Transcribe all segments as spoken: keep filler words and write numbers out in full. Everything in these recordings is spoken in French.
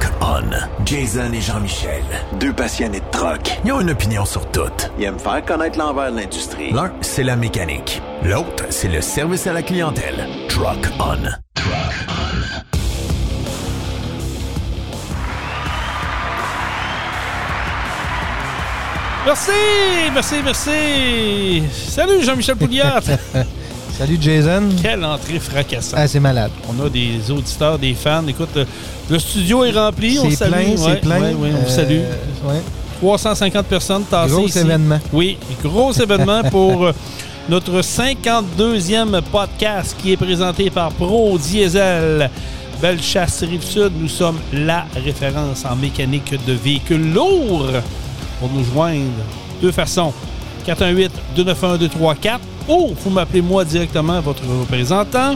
Truck On. Jason et Jean-Michel, deux passionnés de truck. Ils ont une opinion sur tout. Ils aiment faire connaître l'envers de l'industrie. L'un, c'est la mécanique. L'autre, c'est le service à la clientèle. Truck On. Truck On. Merci, merci, merci. Salut Jean-Michel Pouliot. Salut Jason. Quelle entrée fracassante. Ah, c'est malade. On a des auditeurs, des fans. Écoute, le studio est rempli. C'est on salue. Plein, ouais, c'est plein. Oui, oui, on vous salue. Euh, ouais. trois cent cinquante personnes tassées gros ici. Événement. Oui, gros événement pour notre cinquante-deuxième podcast qui est présenté par Pro Diesel Bellechasse-Rive-Sud. Nous sommes la référence en mécanique de véhicules lourds. Pour nous joindre, deux façons, quatre un huit, deux neuf un, deux trois quatre ou vous m'appelez moi directement, votre représentant,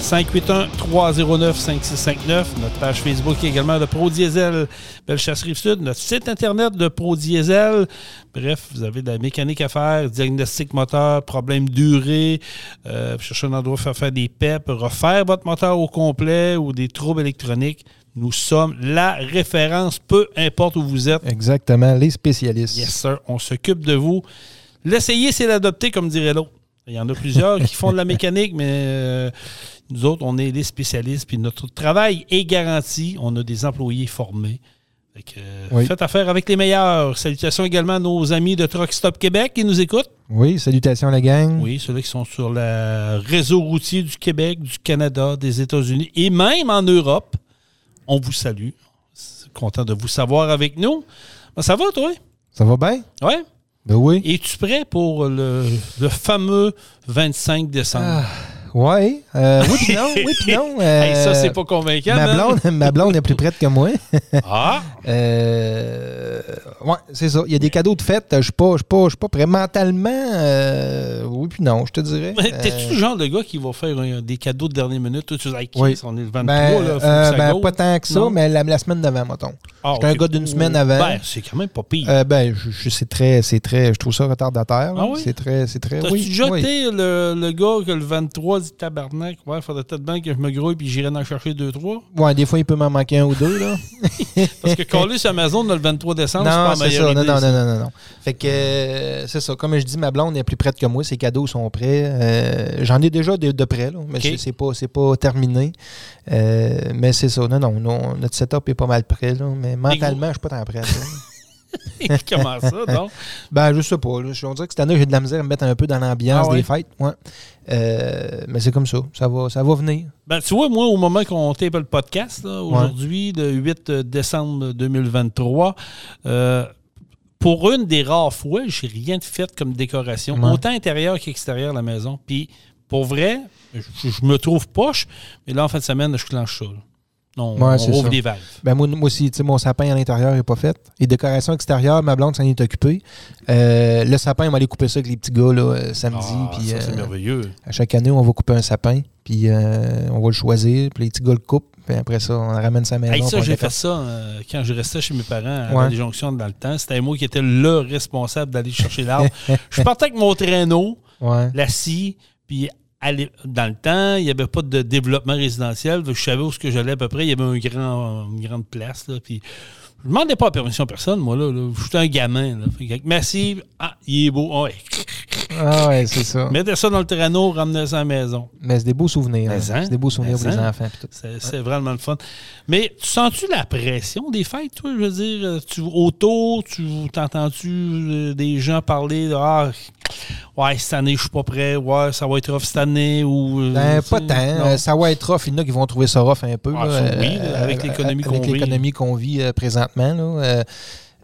cinq huit un, trois zéro neuf, cinq six cinq neuf. Notre page Facebook est également de Pro Diesel Bellechasse-Rive-Sud, notre site internet de Pro Diesel. Bref, vous avez de la mécanique à faire, diagnostic moteur, problème durée, euh, chercher un endroit pour faire des P E P, refaire votre moteur au complet ou des troubles électroniques. Nous sommes la référence, peu importe où vous êtes. Exactement, les spécialistes. Yes, sir. On s'occupe de vous. L'essayer, c'est l'adopter, comme dirait l'autre. Il y en a plusieurs qui font de la mécanique, mais euh, nous autres, on est les spécialistes. Puis notre travail est garanti. On a des employés formés. Fait que, euh, oui. Faites affaire avec les meilleurs. Salutations également à nos amis de Truck Stop Québec qui nous écoutent. Oui, salutations à la gang. Oui, ceux-là qui sont sur le réseau routier du Québec, du Canada, des États-Unis et même en Europe. On vous salue. C'est content de vous savoir avec nous. Ben, ça va, toi? Ça va bien? Oui? Ben oui. Es-tu prêt pour le, le fameux vingt-cinq décembre? Ah, ouais. Euh, oui, puis non. Oui, puis non. Euh, hey, ça, c'est pas convaincant. Ma blonde, ma blonde est plus prête que moi. Ah! euh, oui, c'est ça. Il y a des cadeaux de fête. Je ne suis pas, pas, pas prêt. Mentalement, euh, oui, puis non, je te dirais. Mais t'es-tu euh, le genre de gars qui va faire un, des cadeaux de dernière minute? Toi, tu sais, hey, oui. On est le vingt-trois, ben, là. Faut euh, que ça ben, pas tant que ça, non? mais la, la semaine d'avant, mettons. Ah, j'étais okay. un gars d'une semaine avant. Ben, c'est quand même pas pire. Euh, ben, je, je, c'est très, c'est très, je trouve ça retardataire. Ah, oui? C'est très, c'est très. T'as-tu oui, jeté oui. le, le gars que le vingt-trois dit tabarnak? Ouais, il faudrait peut-être bien que je me grouille puis j'irai en chercher deux, trois. Ouais, des fois, il peut m'en manquer un ou deux, là. Parce que coller sur Amazon, dans le vingt-trois décembre, non, c'est pas c'est ça. Idée, non, non, ça. non, non, non, non. Fait que, euh, c'est ça. Comme je dis, ma blonde est plus prête que moi. Ses cadeaux sont prêts. Euh, j'en ai déjà de, de près, là, mais okay. c'est, c'est, pas, c'est pas terminé. Euh, mais c'est ça. Non, non, non. Notre setup est pas mal prêt, là. Mais mentalement, je suis pas tant prêt. Comment ça, donc? Ben, je sais pas. Là, je veux dire que cette année, j'ai de la misère à me mettre un peu dans l'ambiance ah ouais? des fêtes. Ouais. Euh, mais c'est comme ça. Ça va, ça va venir. Ben, tu vois, moi, au moment qu'on tape le podcast, là, aujourd'hui, ouais. le huit décembre deux mille vingt-trois, euh, pour une des rares fois, j'ai rien de fait comme décoration, ouais. autant intérieur qu'extérieur de la maison. Puis, pour vrai, je, je me trouve poche, mais là, en fin de semaine, je clenche ça. Là. Non, ouais, on c'est ouvre ça. Des valves. Ben moi, moi aussi, tu sais, mon sapin à l'intérieur n'est pas fait. Les décorations extérieures, ma blonde s'en est occupée. Euh, le sapin, on va aller couper ça avec les petits gars là, samedi. Ah, pis, ça, euh, c'est merveilleux. À chaque année, on va couper un sapin, puis euh, on va le choisir, puis les petits gars le coupent, puis après ça, on ramène ça à la maison. Hey, ça, j'ai fait ça euh, quand je restais chez mes parents à ouais. la jonction dans le temps. C'était moi qui étais le responsable d'aller chercher l'arbre. Je partais avec mon traîneau, ouais. la scie, puis... Dans le temps, il n'y avait pas de développement résidentiel. Je savais où j'allais à peu près. Il y avait un grand, une grande place. Là, puis je ne demandais pas la permission à personne, moi. Là, là. J'étais un gamin. Massive, ah, il est beau. Oh, ouais. Ah ouais, c'est ça. Mettez ça dans le traîneau, ramenez ça à la maison. Mais c'est des beaux souvenirs. Hein? C'est des beaux souvenirs pour les enfants. Tout. C'est, c'est vraiment le fun. Mais tu sens-tu la pression des fêtes, toi? Je veux dire, tu, autour, tu t'entends-tu des gens parler de « Ah, ouais, cette année, je suis pas prêt. Ouais, ça va être rough cette année. » ou ben, pas tant. Euh, ça va être rough. Il y en a qui vont trouver ça rough un peu. Ah, là, oui, euh, avec l'économie qu'on vit. Avec l'économie qu'on vit euh, présentement, là. Euh,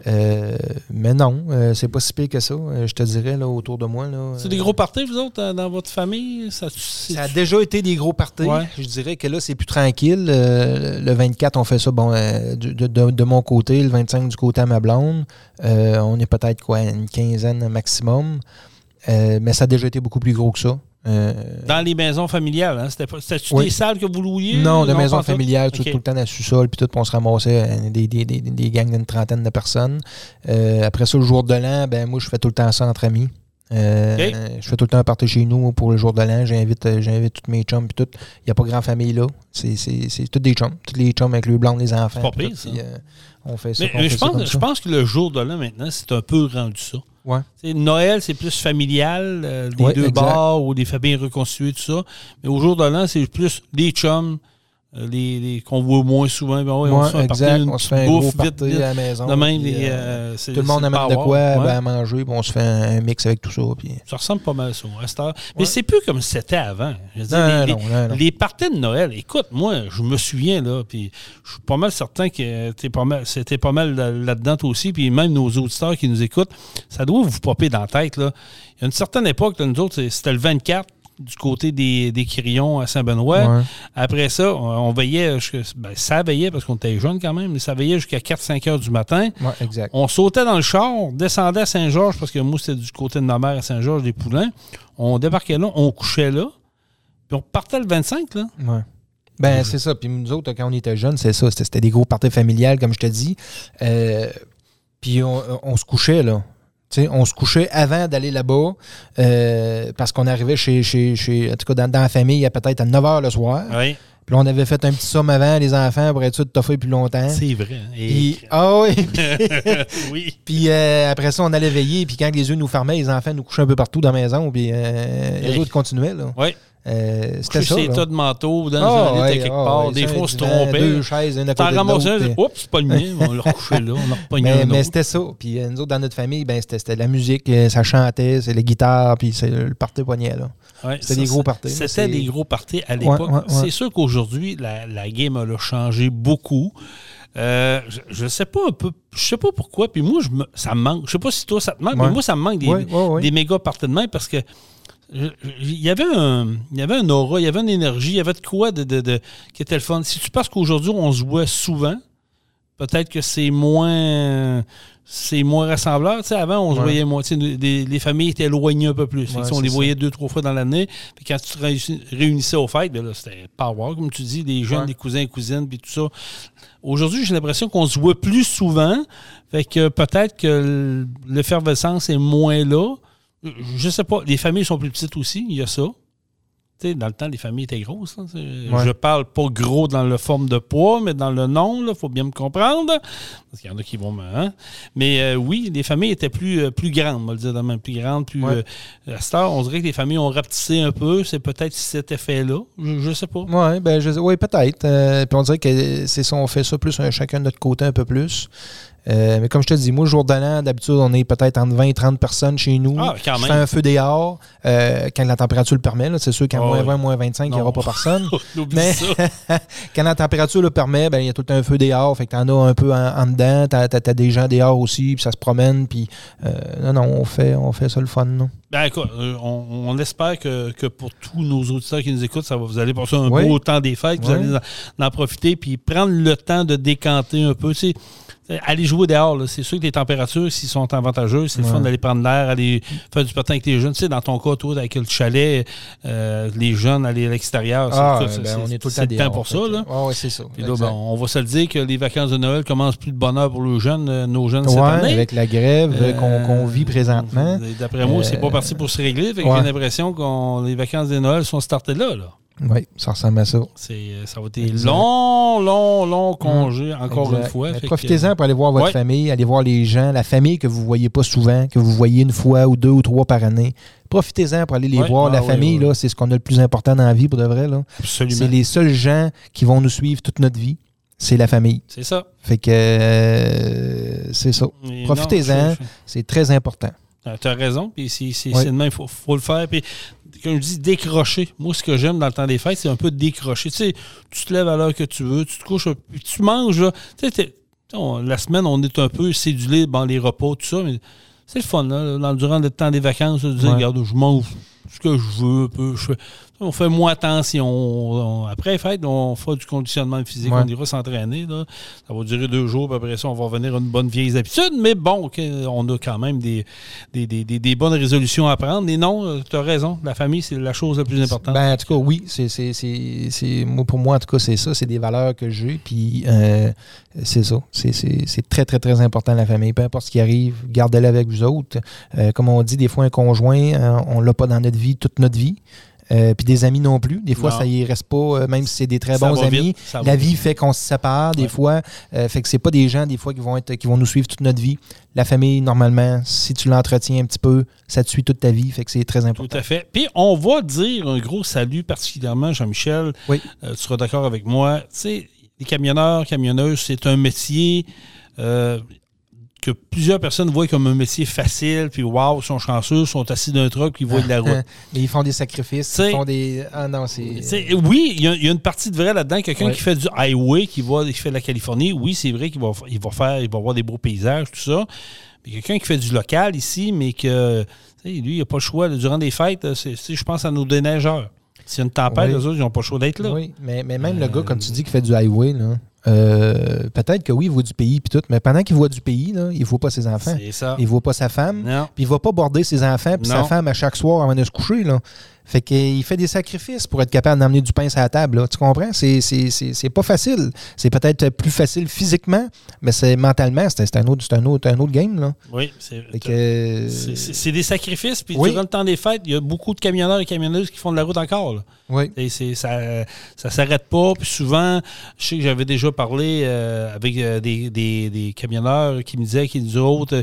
Euh, mais non, euh, c'est pas si pire que ça, euh, je te dirais, là, autour de moi. Là, c'est euh, des gros parties, vous autres, euh, dans votre famille? Ça, ça a déjà été des gros parties. Ouais. Je dirais que là, c'est plus tranquille. Euh, le vingt-quatre, on fait ça bon euh, de, de, de mon côté, le vingt-cinq du côté à ma blonde. Euh, on est peut-être, quoi, une quinzaine maximum. Euh, mais ça a déjà été beaucoup plus gros que ça. Euh, dans les maisons familiales, hein? C'était pas, c'était-tu oui. des salles que vous louiez? Non, les maisons familiales, tout, okay. tout le temps dans le sous-sol, puis tout, on se ramassait des, des, des, des gangs d'une trentaine de personnes. Euh, après ça, le jour de l'an, ben moi, je fais tout le temps ça entre amis. Euh, okay. Je fais tout le temps un party chez nous pour le jour de l'an. J'invite, j'invite toutes mes chums. Il n'y a pas grand famille là. C'est, c'est, c'est toutes des chums. Toutes les chums avec le blanc, les enfants. C'est pas pire, tout, ça. Pis, euh, on fait ça. Mais, mais je, pense, ça je pense que le jour de l'an, maintenant, c'est un peu rendu ça. Ouais. Noël, c'est plus familial, euh, des ouais, deux exact. Bars ou des familles reconstituées, tout ça. Mais au jour de l'an, c'est plus des chums. Les, les, qu'on voit moins souvent. Ben ouais, ouais, on se fait exact, une on se fait un bouffe, gros vite, vite, à la maison. Même, puis, les, euh, tout le monde amène de quoi ouais. ben, à manger, puis on se fait un mix avec tout ça. Puis... Ça ressemble pas mal à ça, à cette heure. Mais ouais. c'est plus comme c'était avant. Je veux non, dire, les, non, les, non, non. les parties de Noël, écoute, moi, je me souviens, là, puis je suis pas mal certain que t'es pas mal, c'était pas mal là-dedans toi aussi, puis même nos auditeurs qui nous écoutent, ça doit vous popper dans la tête. Là. Il y a une certaine époque, là, nous autres, c'était le vingt-quatre, du côté des, des Quirillons à Saint-Benoît. Ouais. Après ça, on, on veillait, ben, ça veillait parce qu'on était jeunes quand même, mais ça veillait jusqu'à quatre à cinq heures du matin. Ouais, exact. On sautait dans le char, on descendait à Saint-Georges, parce que moi, c'était du côté de ma mère à Saint-Georges, des Poulains. On débarquait là, on couchait là, puis on partait le vingt-cinq, là. Ouais. Ben, ouais. c'est ça. Puis nous autres, quand on était jeunes, c'est ça. C'était, c'était des gros parties familiales, comme je te dis. Euh, puis on, on se couchait, là. T'sais, on se couchait avant d'aller là-bas euh, parce qu'on arrivait chez, chez, chez en tout cas dans, dans la famille à peut-être à neuf heures le soir. Oui. Puis là, on avait fait un petit somme avant, les enfants, pour être sûr de toffer plus longtemps. C'est vrai. Puis, ah oui! oui. Puis euh, après ça, on allait veiller. Puis quand les yeux nous fermaient, les enfants nous couchaient un peu partout dans la maison. Puis euh, les autres continuaient. Là. Oui. Euh, c'était ça. Des tas de manteaux dans oh, ouais, quelque oh, part. Ouais, des fois, on se trompait. Deux chaises, une à côté de l'autre. Oups, c'est pas le mien. On l'a recouché là. On l'a repogné un autre. Mais c'était ça. Puis nous autres, dans notre famille, ben, c'était, c'était de la musique. Ça chantait, c'est la guitare, puis c'est le party poignet, là. Ouais, c'était ça, des gros parties. C'était c'est... des gros parties à l'époque. Ouais, ouais, ouais. C'est sûr qu'aujourd'hui, la, la game a changé beaucoup. Euh, je ne sais pas un peu, je sais pas pourquoi. Puis moi, je me, ça me manque. Je ne sais pas si toi, ça te manque, ouais. mais moi, ça me manque des, ouais, ouais, ouais. des méga parties de main parce que. Il y avait un il y avait un aura, il y avait une énergie, il y avait de quoi de, de, de, qui était le fun. Si tu penses qu'aujourd'hui, on se voit souvent, peut-être que c'est moins c'est moins rassembleur. Tu sais, avant, on se ouais. voyait moins. Tu sais, les, les familles étaient éloignées un peu plus. Ouais, on les voyait ça. deux, trois fois dans l'année. Puis quand tu te réunissais aux fêtes, bien là, c'était power, comme tu dis, les jeunes, ouais. les cousins et cousines, puis tout ça. Aujourd'hui, j'ai l'impression qu'on se voit plus souvent. Fait que peut-être que l'effervescence est moins là. Je sais pas, les familles sont plus petites aussi, il y a ça. Tu sais, dans le temps, les familles étaient grosses. Hein, ouais. Je parle pas gros dans la forme de poids, mais dans le nom, il faut bien me comprendre. Parce qu'il y en a qui vont... Hein? Mais euh, oui, les familles étaient plus, euh, plus grandes, on va le dire de même, plus grandes, plus... Ouais. Euh, à cette heure, on dirait que les familles ont rapetissé un peu. C'est peut-être cet effet-là. Je, je sais pas. Oui, ben, je, ouais, peut-être. Euh, puis on dirait que c'est ça, on fait ça plus, chacun de notre côté un peu plus. Euh, mais comme je te dis, moi, le jour de l'an, d'habitude, on est peut-être entre vingt et trente personnes chez nous. Ah, quand même. Je fais un feu dehors euh, quand la température le permet. Là, c'est sûr qu'à oh, moins vingt, moins vingt-cinq, il n'y aura pas personne. mais quand la température le permet, ben, il y a tout le temps un feu dehors. Fait que tu en as un peu en, en dedans. Tu as des gens dehors aussi, puis ça se promène. Puis euh, non, non, on fait, on fait ça le fun. Non? Ben, écoute, on, on espère que, que pour tous nos auditeurs qui nous écoutent, ça va vous allez passer un oui. beau temps des fêtes. Oui. Vous allez en, en profiter puis prendre le temps de décanter un peu. Tu sais, aller jouer dehors, là. C'est sûr que les températures, s'ils sont avantageuses, c'est ouais. le fun d'aller prendre l'air, aller faire du patin avec les jeunes. Tu sais, dans ton cas, toi, avec le chalet, euh, les jeunes, aller à l'extérieur, ah, c'est, ben, c'est, on est tout le temps, c'est le temps pour ça. Là. Oh, oui, c'est ça. Puis là, ben, on va se le dire que les vacances de Noël commencent plus de bonheur pour les jeunes, euh, nos jeunes ouais, cette année. Avec la grève euh, qu'on, qu'on vit présentement. D'après moi, euh, c'est pas parti pour se régler. Fait que ouais. j'ai l'impression que les vacances de Noël sont startées là, là. Oui, ça ressemble à ça. C'est, ça va être des longs, longs, longs congés, mmh. encore exact. une fois. Profitez-en que... pour aller voir votre ouais. famille, aller voir les gens, la famille que vous ne voyez pas souvent, que vous voyez une fois ou deux ou trois par année. Profitez-en pour aller les ouais. voir. Ah, la ouais, famille, ouais. là, c'est ce qu'on a le plus important dans la vie, pour de vrai. Là. Absolument. C'est les seuls gens qui vont nous suivre toute notre vie. C'est la famille. C'est ça. Fait que euh, c'est ça. Mais profitez-en, non, je, je... c'est très important. Tu as raison, puis c'est, c'est, ouais. c'est de même, il faut, faut le faire. Puis, comme je dis, décrocher. Moi, ce que j'aime dans le temps des fêtes, c'est un peu décrocher. Tu sais, tu te lèves à l'heure que tu veux, tu te couches, tu manges. Là. Tu sais, on, la semaine, on est un peu cédulé dans les repas, tout ça, mais c'est le fun. Là, dans, durant le temps des vacances, tu te dis, ouais. regarde, je mange. ce que je veux, peu, je fais, on fait moins attention. On, on, après fête, on fait du conditionnement physique, ouais. on ira s'entraîner. Là. Ça va durer deux jours, puis après ça, on va revenir à une bonne vieille habitude. Mais bon, okay, on a quand même des, des, des, des, des bonnes résolutions à prendre. Et non, tu as raison, la famille, c'est la chose la plus importante. Ben, en tout cas, oui. C'est, c'est, c'est, c'est, moi, pour moi, en tout cas, c'est ça. C'est des valeurs que j'ai, puis euh, c'est ça. C'est, c'est, c'est très, très, très important, la famille. Peu importe ce qui arrive, gardez-la avec vous autres. Euh, comme on dit, des fois, un conjoint, hein, on l'a pas dans notre vie, toute notre vie. Euh, puis des amis non plus. Des fois, non. ça y reste pas, euh, même si c'est des très ça bons amis. Vite, la vie vite. fait qu'on se sépare, des ouais. fois. Euh, fait que c'est pas des gens, des fois, qui vont être qui vont nous suivre toute notre vie. La famille, normalement, si tu l'entretiens un petit peu, ça te suit toute ta vie. Fait que c'est très important. Tout à fait. Puis on va dire un gros salut, particulièrement, Jean-Michel. Oui. Euh, tu seras d'accord avec moi. Tu sais, les camionneurs, camionneuses, c'est un métier... Euh, que plusieurs personnes voient comme un métier facile, puis waouh, ils sont chanceux, ils sont assis d'un truck, puis ils voient de la route. Et ils font des sacrifices, t'sais, ils font des... Ah non, c'est... Oui, il y, y a une partie de vrai là-dedans. Quelqu'un ouais. qui fait du highway, qui, va, qui fait de la Californie, oui, c'est vrai qu'il va, il va faire, il va avoir des beaux paysages, tout ça. Mais quelqu'un qui fait du local ici, mais que, lui, il n'a pas le choix. Durant des fêtes, c'est, je pense à nos déneigeurs. S'il y a une tempête, oui. eux autres, ils n'ont pas le choix d'être là. Oui, mais, mais même euh... le gars, comme tu dis, qui fait du highway, là... Euh, peut-être que oui, il voit du pays puis tout, mais pendant qu'il voit du pays, là, il ne voit pas ses enfants. C'est ça. Il ne voit pas sa femme. Puis il ne va pas border ses enfants puis sa femme à chaque soir avant de se coucher. Là. Fait qu'il fait des sacrifices pour être capable d'emmener du pain sur la table. Là. Tu comprends? C'est, c'est, c'est, c'est pas facile. C'est peut-être plus facile physiquement, mais c'est mentalement, c'est, c'est, un, autre, c'est un, autre, un autre game. Là. Oui. C'est, que, c'est, c'est, c'est des sacrifices. Puis oui. durant le temps des fêtes, il y a beaucoup de camionneurs et camionneuses qui font de la route encore. Là. Oui. Et c'est, ça ne s'arrête pas. Puis souvent, je sais que j'avais déjà parlé euh, avec euh, des, des, des camionneurs qui me disaient qu'ils disaient autres,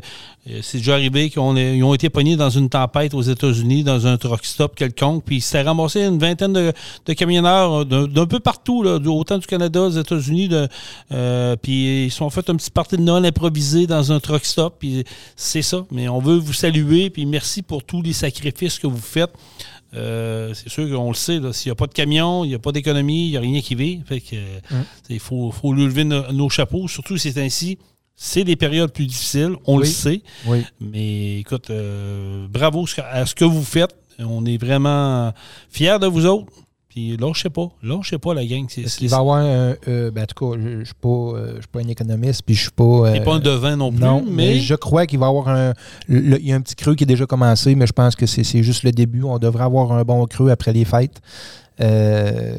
euh, c'est déjà arrivé qu'ils ont été pognés dans une tempête aux États-Unis, dans un truck stop quelconque. Puis il s'est ramassé une vingtaine de, de camionneurs d'un, d'un peu partout, là, autant du Canada aux États-Unis. De, euh, puis ils se sont fait un petit party de Noël improvisé dans un truck stop. Puis c'est ça. Mais on veut vous saluer. Puis merci pour tous les sacrifices que vous faites. Euh, c'est sûr qu'on le sait, là, s'il n'y a pas de camion, il n'y a pas d'économie, il n'y a rien qui vit. Fait que euh, il faut, faut lui lever no, nos chapeaux. Surtout si c'est ainsi. C'est des périodes plus difficiles. On oui. le sait. Oui. Mais écoute, euh, bravo à ce que vous faites. On est vraiment fiers de vous autres. Puis lâchez pas. Lâchez pas, la gang. C'est, c'est... Il va y avoir un... Euh, ben, en tout cas, je ne suis pas, euh, pas un économiste, puis je suis pas... Euh, pas un devin non plus, non, mais... mais... je crois qu'il va y avoir un... Il y a un petit creux qui est déjà commencé, mais je pense que c'est, c'est juste le début. On devrait avoir un bon creux après les fêtes. Euh,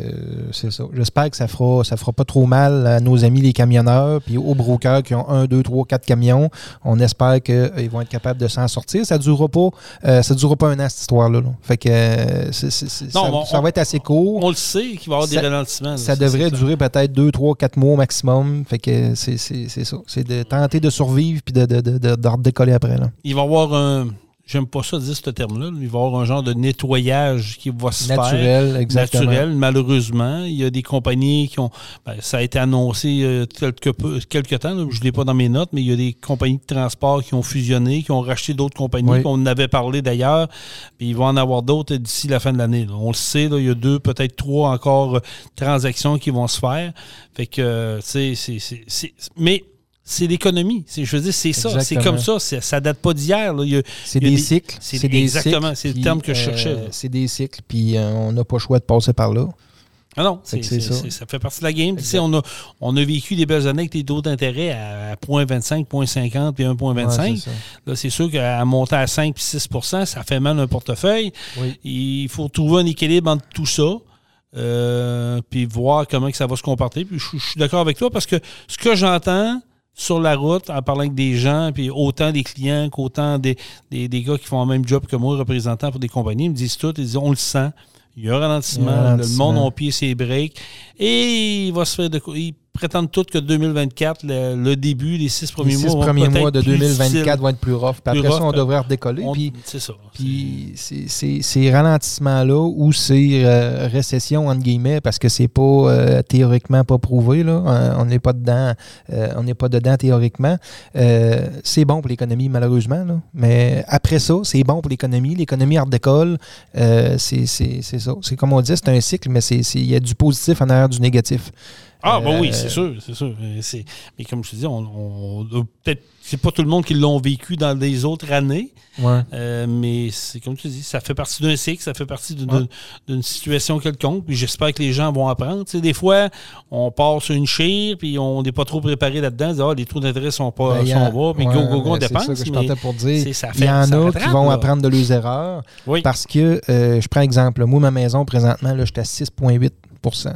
c'est ça. J'espère que ça fera ça fera pas trop mal à nos amis les camionneurs puis aux brokers qui ont un, deux, trois, quatre camions. On espère qu'ils euh, vont être capables de s'en sortir. Ça durera pas euh, ça durera pas un an cette histoire-là. Là. Fait que euh, c'est, c'est, c'est, non, ça, on, ça va être assez court. On, on le sait qu'il va y avoir ça, des ralentissements. Là, ça devrait ça. durer peut-être deux, trois, quatre mois maximum. Fait que c'est, c'est, c'est ça. C'est de tenter de survivre puis de, de, de, de, de redécoller après. Là. Il va y avoir un... J'aime pas ça dire ce terme-là. Il va y avoir un genre de nettoyage qui va se naturel, faire. Naturel, exactement. Naturel, malheureusement. Il y a des compagnies qui ont... Ben, ça a été annoncé euh, quelque peu, quelque temps. Là, je ne l'ai pas dans mes notes, mais il y a des compagnies de transport qui ont fusionné, qui ont racheté d'autres compagnies oui. qu'on avait parlé d'ailleurs. Puis il va en avoir d'autres d'ici la fin de l'année. Là. On le sait, là, il y a deux, peut-être trois encore euh, transactions qui vont se faire. Fait que, euh, c'est, c'est, c'est, c'est... Mais... C'est l'économie. C'est, je veux dire, c'est exactement. ça. C'est comme ça. C'est, ça ne date pas d'hier. Là. Il y a, c'est il y a des, des cycles. C'est, c'est des exactement. Cycles, c'est le puis, terme que je cherchais. Euh, c'est des cycles. Puis euh, on n'a pas le choix de passer par là. Ah non, c'est, c'est, c'est, ça. C'est, ça fait partie de la game. Tu sais, on, a, on a vécu des belles années avec des taux d'intérêt à zéro virgule vingt-cinq, zéro virgule cinquante puis un virgule vingt-cinq. Ouais, c'est là, c'est sûr qu'à monter à cinq puis six, ça fait mal un portefeuille. Oui. Il faut trouver un équilibre entre tout ça. Euh, puis voir comment que ça va se comporter. Puis je, je suis d'accord avec toi parce que ce que j'entends... sur la route, en parlant avec des gens, puis autant des clients qu'autant des, des, des gars qui font le même job que moi, représentants pour des compagnies, ils me disent tout, ils disent on le sent, il y a un ralentissement, a un ralentissement. Le monde a pillé ses breaks, et il va se faire de ils prétendent tous que deux mille vingt-quatre, le, le début, les six premiers les six mois, vont premiers mois de deux mille vingt-quatre vont être plus rough, puis après rough, ça, on devrait redécoller. On, puis, c'est ça. Puis c'est... Ces, ces, ces ralentissements-là, ou ces euh, récessions, entre guillemets, parce que c'est pas euh, théoriquement pas prouvé, là, on n'est pas dedans, euh, on n'est pas dedans théoriquement, euh, c'est bon pour l'économie, malheureusement, là. Mais après ça, c'est bon pour l'économie, l'économie redécolle, euh, c'est, c'est, c'est ça. C'est comme on dit, c'est un cycle, mais il c'est, c'est, y a du positif en arrière du négatif. Ah, ben euh, oui, c'est sûr, c'est sûr. C'est, mais comme je te dis, on, on, on, peut-être c'est pas tout le monde qui l'ont vécu dans les autres années, ouais. euh, mais c'est comme tu dis, ça fait partie d'un cycle, ça fait partie d'une, ouais. d'une situation quelconque, puis j'espère que les gens vont apprendre. Tu sais, des fois, on part sur une chire, puis on n'est pas trop préparé là-dedans, on dit, ah, les taux d'intérêt sont pas ben, sont bas, mais ouais, go, go, go, on dépense. C'est ça que je tentais pour dire. Il y en a qui vont là. apprendre de leurs erreurs, oui. parce que, euh, je prends exemple, moi, ma maison, présentement, là, j'étais à six virgule huit.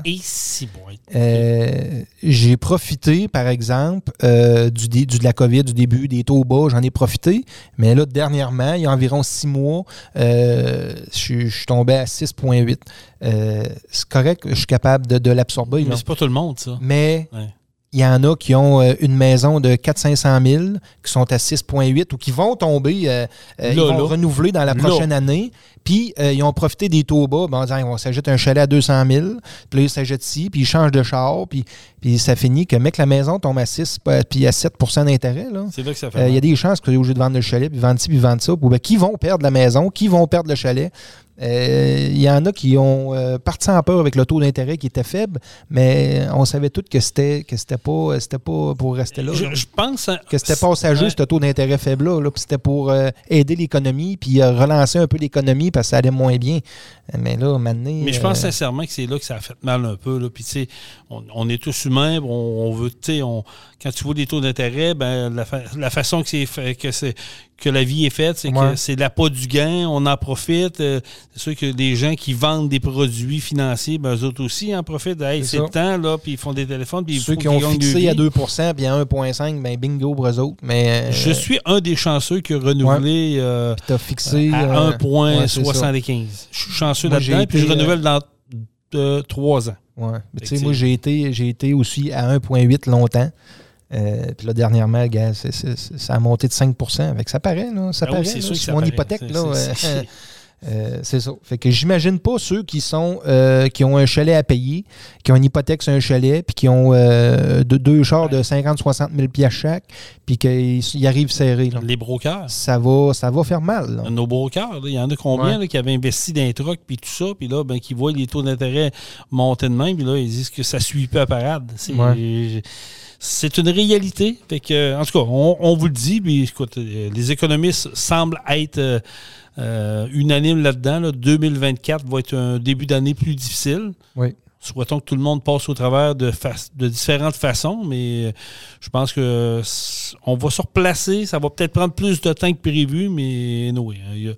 Et si bon. Euh, j'ai profité, par exemple, euh, du, dé, du de la COVID, du début, des taux bas, j'en ai profité. Mais là, dernièrement, il y a environ six mois, euh, je, je suis tombé à six virgule huit. Euh, c'est correct, je suis capable de, de l'absorber. Mais non. C'est pas tout le monde, ça. Mais... Ouais. Il y en a qui ont une maison de quatre cents à cinq cent mille, qui sont à six virgule huit ou qui vont tomber, euh, là, ils vont là. renouveler dans la prochaine là. année. Puis, euh, ils ont profité des taux bas. Ben, on dit, on s'achète un chalet à deux cent mille, puis là, ils s'achètent ci, puis ils changent de char, puis, puis ça finit que, mec, la maison tombe à six puis à sept pour cent d'intérêt. Là. C'est là que ça fait. Il euh, y a des chances que tu es obligé de vendre le chalet, puis vendre ci, puis vendre ça. Puis, ben, qui vont perdre la maison, qui vont perdre le chalet? Il euh, y en a qui ont euh, parti en peur avec le taux d'intérêt qui était faible, mais on savait tous que c'était que c'était pas c'était pas pour rester là. Je, je pense à, que c'était passager euh, ce taux d'intérêt faible là, là puis c'était pour euh, aider l'économie puis euh, relancer un peu l'économie parce que ça allait moins bien. Mais là maintenant. Mais je pense euh, sincèrement que c'est là que ça a fait mal un peu là. Puis tu sais, on, on est tous humains, on, on veut tu sais, on quand tu vois les taux d'intérêt, ben la, fa- la façon que c'est fait, que c'est que la vie est faite, c'est ouais. que c'est l'appât du gain, on en profite. Euh, c'est sûr que les gens qui vendent des produits financiers, ben, eux autres aussi en profitent. Hey, c'est, c'est le temps, là, puis ils font des téléphones. Puis ceux qui ont fixé à deux pour cent puis à un virgule cinq, ben bingo pour eux autres. Mais, euh, je suis un des chanceux qui a renouvelé ouais. euh, puis t'as fixé, à un virgule soixante-quinze. Ouais, je suis chanceux moi, là-dedans, puis je renouvelle euh... dans trois ans. Ouais. Tu sais, moi, j'ai été, j'ai été aussi à un virgule huit longtemps. Euh, puis là, dernièrement, gars, c'est, c'est, c'est, ça a monté de cinq pour cent. Avec, ça paraît, là. Ça ah paraît, oui, c'est là, sûr c'est que mon ça hypothèque, c'est, là. C'est, c'est, euh, euh, c'est ça. Fait que j'imagine pas ceux qui sont euh, qui ont un chalet à payer, qui ont une hypothèque sur un chalet, puis qui ont euh, de, deux chars ouais. de cinquante à soixante mille dollars chaque, puis qu'ils arrivent serrés. Là. Les brokers. Ça va, ça va faire mal. Là. Nos brokers, il y en a combien ouais. là, qui avaient investi dans les trucks, puis tout ça, puis là, ben, qui voient les taux d'intérêt monter de même, puis là, ils disent que ça suit pas à parade. C'est... Ouais. C'est une réalité. Fait que, en tout cas, on, on vous le dit, mais écoute, les économistes semblent être euh, euh, unanimes là-dedans. Là. deux mille vingt-quatre va être un début d'année plus difficile. Oui. Souhaitons que tout le monde passe au travers de, fa- de différentes façons, mais je pense que c- on va se replacer. Ça va peut-être prendre plus de temps que prévu, mais non, anyway, il y a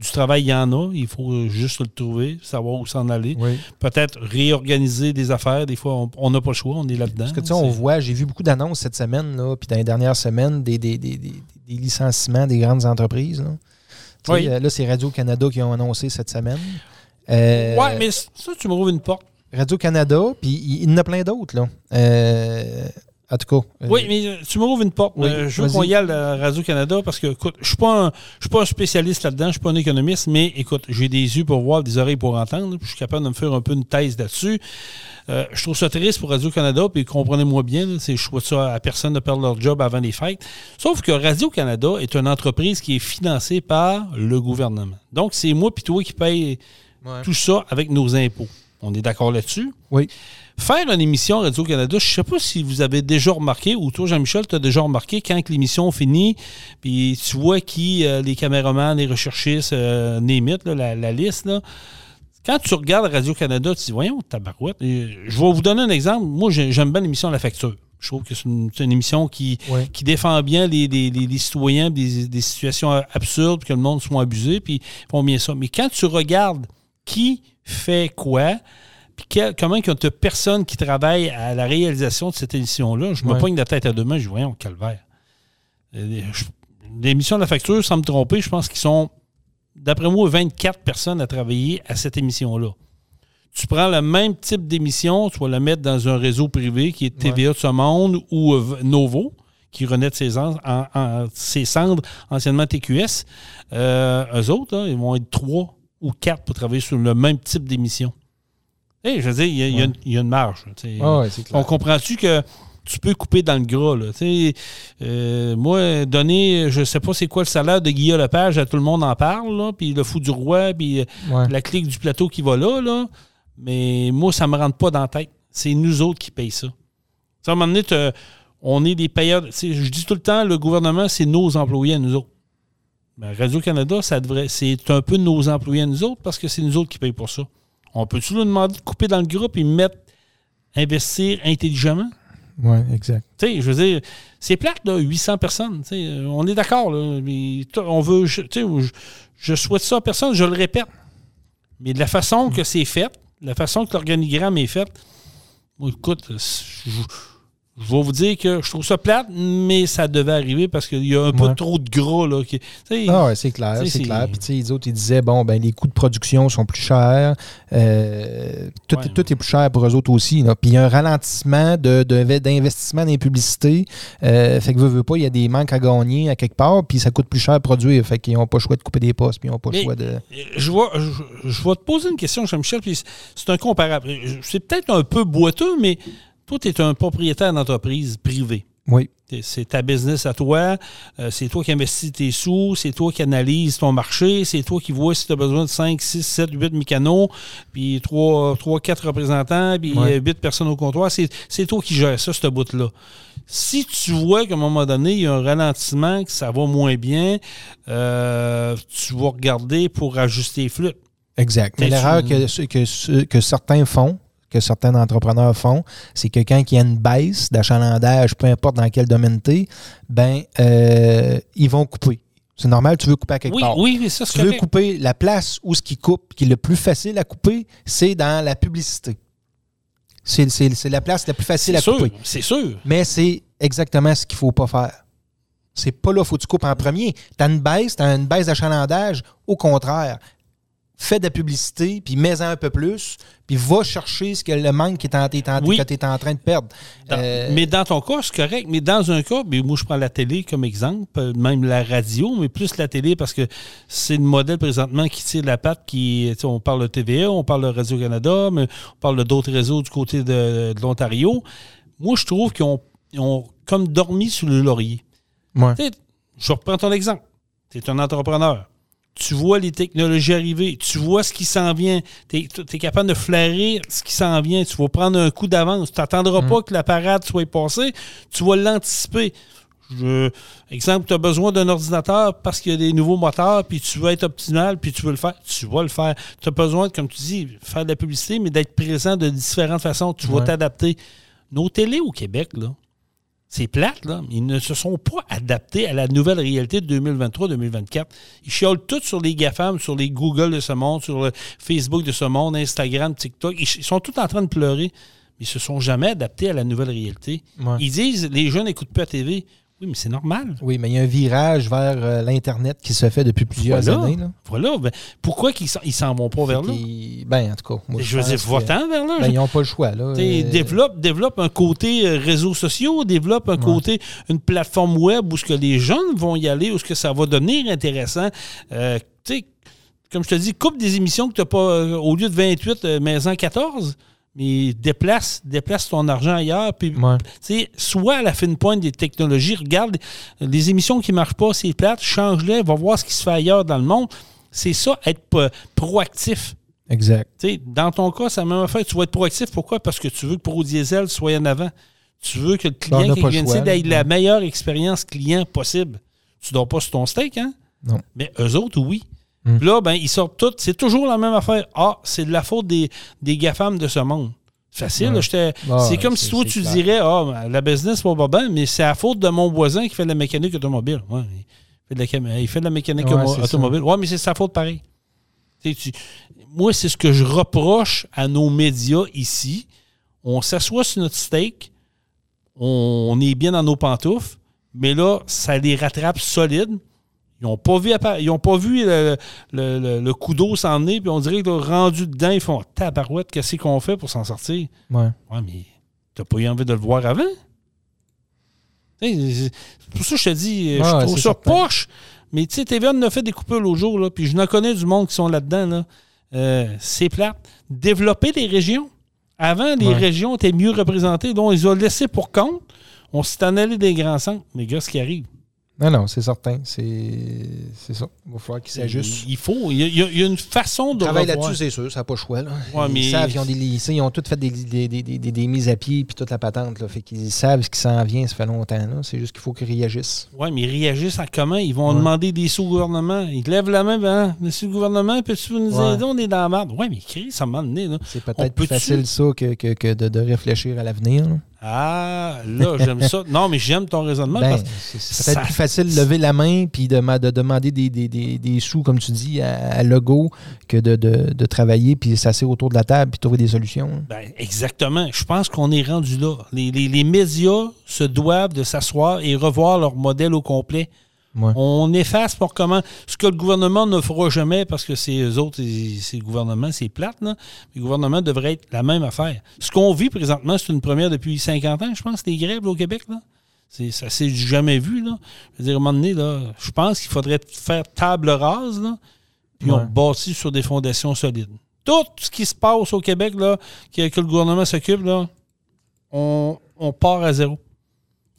du travail, il y en a. Il faut juste le trouver, savoir où s'en aller. Oui. Peut-être réorganiser des affaires. Des fois, on n'a pas le choix. On est là-dedans. Parce que tu sais, on voit, j'ai vu beaucoup d'annonces cette semaine, là, puis dans les dernières semaines, des, des, des, des, des licenciements des grandes entreprises. Là, oui. là c'est Radio-Canada qui ont annoncé cette semaine. Euh, oui, mais ça, tu me rouvres une porte. Radio-Canada, puis il y en a plein d'autres. Là. Euh, En tout cas. Euh, oui, mais tu me rouvres une porte. Oui, euh, je veux qu'on y aille à Radio-Canada parce que, écoute, je ne suis pas un spécialiste là-dedans, je ne suis pas un économiste, mais écoute, j'ai des yeux pour voir, des oreilles pour entendre, puis je suis capable de me faire un peu une thèse là-dessus. Euh, je trouve ça triste pour Radio-Canada, puis comprenez-moi bien, là, c'est, je souhaite ça à personne de perdre leur job avant les fêtes. Sauf que Radio-Canada est une entreprise qui est financée par le gouvernement. Donc, c'est moi puis toi qui paye ouais. tout ça avec nos impôts. On est d'accord là-dessus? Oui. Faire une émission Radio-Canada, je ne sais pas si vous avez déjà remarqué, ou toi, Jean-Michel, tu as déjà remarqué, quand l'émission finit, puis tu vois qui, euh, les caméramans, les recherchistes, euh, n'émitent, là, la, la liste, là. Quand tu regardes Radio-Canada, tu te dis, voyons, tabarouette. Je vais vous donner un exemple. Moi, j'aime bien l'émission La Facture. Je trouve que c'est une, c'est une émission qui, ouais. qui défend bien les, les, les, les citoyens, des, des situations absurdes, que le monde soit abusé, puis ils font bien ça. Mais quand tu regardes qui fait quoi, puis quel, comment il y a de personnes qui travaillent à la réalisation de cette émission-là, je me ouais. pogne la tête à deux mains, je dis, voyons, calvaire. L'émission de La Facture, sans me tromper, je pense qu'ils sont, d'après moi, vingt-quatre personnes à travailler à cette émission-là. Tu prends le même type d'émission, tu vas la mettre dans un réseau privé qui est T V A ouais. de ce monde ou euh, Novo, qui renaît de ses, en, en, en, ses cendres, anciennement T Q S. Euh, eux autres, là, ils vont être trois ou quatre pour travailler sur le même type d'émission. Hey, je veux dire, il y a, ouais. il y a, une, il y a une marge. Ah ouais, c'est clair. On comprend-tu que tu peux couper dans le gras? Là, euh, moi, donner, je ne sais pas c'est quoi le salaire de Guy Lepage, à tout le monde en parle, puis le fou du roi, puis ouais. la clique du plateau qui va là, là, mais moi, ça ne me rentre pas dans la tête. C'est nous autres qui payons ça. À un moment donné, on est des payeurs. Je dis tout le temps, le gouvernement, c'est nos employés à nous autres. Ben, Radio-Canada, ça devrait, c'est un peu nos employés à nous autres parce que c'est nous autres qui payent pour ça. On peut-tu leur demander de couper dans le groupe et mettre investir intelligemment? Oui, exact. Tu sais, je veux dire, c'est plate, là, huit cents personnes. On est d'accord, là, mais on veut, tu sais, je, je souhaite ça à personne, je le répète. Mais de la façon que c'est fait, de la façon que l'organigramme est fait, bon, écoute, je, je vais vous dire que je trouve ça plate, mais ça devait arriver parce qu'il y a un ouais. peu trop de gras, là. Qui, ah ouais, c'est clair, c'est, c'est clair. Puis, tu sais, les autres, ils disaient, bon, ben les coûts de production sont plus chers, euh, tout, ouais, tout est plus cher pour eux autres aussi. Puis, il y a un ralentissement de, de, d'investissement dans les publicités. Euh, fait que, veux, veux pas, il y a des manques à gagner à quelque part, puis ça coûte plus cher à produire. Fait qu'ils n'ont pas le choix de couper des postes, puis ils n'ont pas le choix de... Je vais, je, je vais te poser une question, Jean-Michel, puis c'est un comparable. C'est peut-être un peu boiteux, mais... Toi, tu es un propriétaire d'entreprise privée. Oui. C'est ta business à toi. Euh, c'est toi qui investis tes sous. C'est toi qui analyses ton marché. C'est toi qui vois si tu as besoin de cinq, six, sept, huit mécanos, puis trois, quatre représentants, puis ouais. huit personnes au comptoir. C'est, c'est toi qui gères ça, ce bout-là. Si tu vois qu'à un moment donné, il y a un ralentissement, que ça va moins bien, euh, tu vas regarder pour ajuster les flux. Exact. Mais l'erreur que, que, que certains font, que certains entrepreneurs font, c'est que quand il y a une baisse d'achalandage, peu importe dans quel domaine tu es, ben, euh, ils vont couper. C'est normal, tu veux couper à quelque oui, part. Oui, mais ça, c'est Tu veux fait. couper la place où ce qui coupe, qui est le plus facile à couper, c'est dans la publicité. C'est, c'est, c'est la place la plus facile c'est à sûr, couper. C'est sûr. Mais c'est exactement ce qu'il ne faut pas faire. C'est pas là qu'il faut que tu coupes en premier. Tu as une baisse, tu as une baisse d'achalandage. Au contraire, fais de la publicité, puis mets-en un peu plus, puis va chercher ce que le manque que tu es en, oui. en train de perdre. Dans, euh, mais dans ton cas, c'est correct. Mais dans un cas, mais moi, je prends la télé comme exemple, même la radio, mais plus la télé parce que c'est le modèle présentement qui tire la patte. Qui, on parle de T V A, on parle de Radio-Canada, mais on parle d'autres réseaux du côté de, de l'Ontario. Moi, je trouve qu'ils ont, ont comme dormi sous le laurier. Ouais. Je reprends ton exemple. Tu es un entrepreneur. Tu vois les technologies arriver. Tu vois ce qui s'en vient. Tu es capable de flairer ce qui s'en vient. Tu vas prendre un coup d'avance. Tu t'attendras mmh. pas que la parade soit passée. Tu vas l'anticiper. Je, exemple, tu as besoin d'un ordinateur parce qu'il y a des nouveaux moteurs, puis tu veux être optimal, puis tu veux le faire. Tu vas le faire. Tu as besoin, comme tu dis, faire de la publicité, mais d'être présent de différentes façons. Tu ouais. vas t'adapter. Nos télés au Québec, là, c'est plate, là. Ils ne se sont pas adaptés à la nouvelle réalité de deux mille vingt-trois deux mille vingt-quatre. Ils chiolent tout sur les GAFAM, sur les Google de ce monde, sur le Facebook de ce monde, Instagram, TikTok. Ils sont tous en train de pleurer. Mais ils ne se sont jamais adaptés à la nouvelle réalité. Ouais. Ils disent, les jeunes n'écoutent plus la T V. Oui, mais c'est normal. Oui, mais il y a un virage vers l'Internet qui se fait depuis plusieurs voilà, années. Là. Voilà. Ben, pourquoi qu'ils ne s'en vont pas vers là? Ben, en tout cas. Moi, je, je veux dire, va-t'en vers là. Ben, ils n'ont pas le choix. Là. Euh... Développe, développe un côté réseaux sociaux, développe un ouais. côté, une plateforme web où ce que les jeunes vont y aller, où ce que ça va devenir intéressant. Euh, tu sais, comme je te dis, coupe des émissions que tu n'as pas, au lieu de vingt-huit, mais en quatorze. Mais déplace, déplace ton argent ailleurs. Puis, ouais. soit à la fine pointe des technologies, regarde les émissions qui ne marchent pas, c'est plate, change-les, va voir ce qui se fait ailleurs dans le monde. C'est ça, être proactif. Exact. T'sais, dans ton cas, c'est la même affaire. Tu vas être proactif. Pourquoi? Parce que tu veux que Pro Diesel soit en avant. Tu veux que le client qui vient ici ait la meilleure expérience client possible. Tu ne dors pas sur ton steak, hein? Non. Mais eux autres, oui. Hum. Là, ben, ils sortent tous. C'est toujours la même affaire. Ah, c'est de la faute des, des GAFAM de ce monde. Facile. Ouais. Là, j'étais, ah, c'est comme c'est, si toi, tu clair. dirais, ah, ben, la business va pas bien, mais c'est la faute de mon voisin qui fait de la mécanique automobile. Ouais, il, fait de la, il fait de la mécanique ouais, homo- automobile. Oui, mais c'est sa faute pareil. Tu, moi, c'est ce que je reproche à nos médias ici. On s'assoit sur notre steak, on, on est bien dans nos pantoufles, mais là, ça les rattrape solides. Ils n'ont pas vu, ils ont pas vu le, le, le, le coup d'eau s'en venir, puis on dirait que rendu dedans, ils font « Tabarouette, qu'est-ce qu'on fait pour s'en sortir? » Ouais. Ouais, mais t'as pas eu envie de le voir avant? T'sais, c'est pour ça que je te dis, ouais, je trouve ça certain. Poche, mais tu sais, T V A nous a fait des coupures l'autre jour, là, puis je n'en connais du monde qui sont là-dedans. Là. Euh, c'est plate. Développer les régions. Avant, les ouais. régions étaient mieux représentées, donc ils ont laissé pour compte. On s'est en allé des grands centres. Mais gars, ce qui arrive, Non, non, c'est certain. C'est, c'est ça. Il va falloir qu'ils s'ajustent. Il faut. Il y, a, il y a une façon de. Travailler là-dessus, c'est sûr. Ça n'a pas le choix. Là. Ouais, ils mais... savent. Ils ont des, ils ont tous fait des, des, des, des, des mises à pied puis toute la patente. Là. Fait qu'ils savent ce qui s'en vient. Ça fait longtemps. Là. C'est juste qu'il faut qu'ils réagissent. Oui, mais ils réagissent à comment? Ils vont ouais. demander des sous au gouvernement. Ils lèvent la main. Ben, monsieur le gouvernement, peux-tu nous ouais. aider? On est dans la merde. Oui, mais Chris, ça m'a amené. Là. C'est peut-être plus facile ça que, que, que de, de réfléchir à l'avenir. Là. Ah, là, j'aime ça. Non, mais j'aime ton raisonnement. Ben, parce c'est, c'est peut-être ça... plus facile de lever la main puis de, de demander des, des, des, des sous, comme tu dis, à, à Legault que de, de, de travailler puis s'asseoir autour de la table puis trouver des solutions. Ben, exactement. Je pense qu'on est rendu là. Les, les, les médias se doivent de s'asseoir et revoir leur modèle au complet. Ouais. On efface pour comment. Ce que le gouvernement ne fera jamais, parce que c'est eux autres, c'est le gouvernement, c'est plate, là. Le gouvernement devrait être la même affaire. Ce qu'on vit présentement, c'est une première depuis cinquante ans, je pense, les grèves là, au Québec, là. C'est, ça s'est jamais vu, là. Je veux dire, à un moment donné, là, je pense qu'il faudrait faire table rase, là, puis ouais. on bâtit sur des fondations solides. Tout ce qui se passe au Québec, là, que, que le gouvernement s'occupe, là, on, on part à zéro.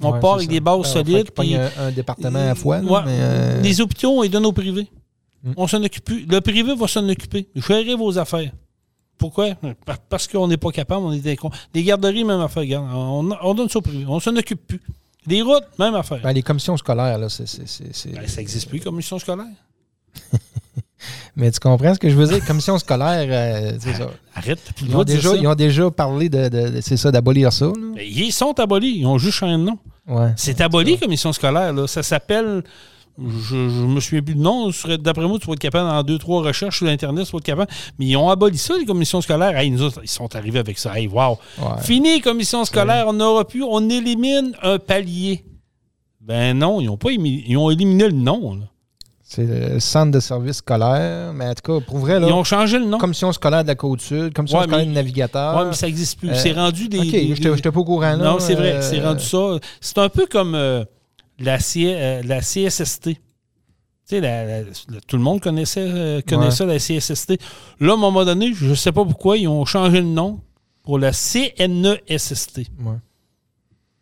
On ouais, part avec ça. Des bases Alors, solides. Puis, un, un département à la fois. Ouais, mais euh... Les hôpitaux, on les donne au privé. Hum. On s'en occupe plus. Le privé va s'en occuper. Gérez vos affaires. Pourquoi? Parce qu'on n'est pas capable. On est des cons. Les garderies, même affaire. Regarde, on, on donne ça au privé. On s'en occupe plus. Les routes, même affaire. Ben, les commissions scolaires, là, c'est... c'est, c'est, c'est... Ben, ça n'existe plus, les commissions scolaires. Mais tu comprends ce que je veux dire? Commission scolaire, euh, c'est ça. Arrête. Ils ont, déjà, ça. ils ont déjà parlé de, de, de, c'est ça, d'abolir ça. Là. Mais ils sont abolis. Ils ont juste un nom. Ouais, c'est aboli, commission scolaire. Là. Ça s'appelle... Je ne me souviens plus de nom. D'après moi, tu vas être capable, en deux, trois recherches sur Internet, tu vas être capable. Mais ils ont aboli ça, les commissions scolaires. Hey, nous autres, ils sont arrivés avec ça. Hey, wow. Ouais. Fini, commission scolaire. Ouais. On aura pu... On élimine un palier. Ben non, ils ont pas émi... ils ont éliminé le nom, là. C'est le centre de service scolaire, mais en tout cas, pour vrai, là... Ils ont changé le nom. Commission scolaire de la Côte-Sud, commission ouais, scolaire mais, de navigateur. Oui, mais ça n'existe plus. Euh, c'est rendu des... OK, des, je n'étais pas au courant, là. Non, c'est vrai, euh, c'est rendu ça. C'est un peu comme euh, la, C, euh, la C S S T. Tu sais, la, la, la, tout le monde connaissait, euh, connaissait ouais. la C S S T. Là, à un moment donné, je ne sais pas pourquoi, ils ont changé le nom pour la C N E S S T. Ouais.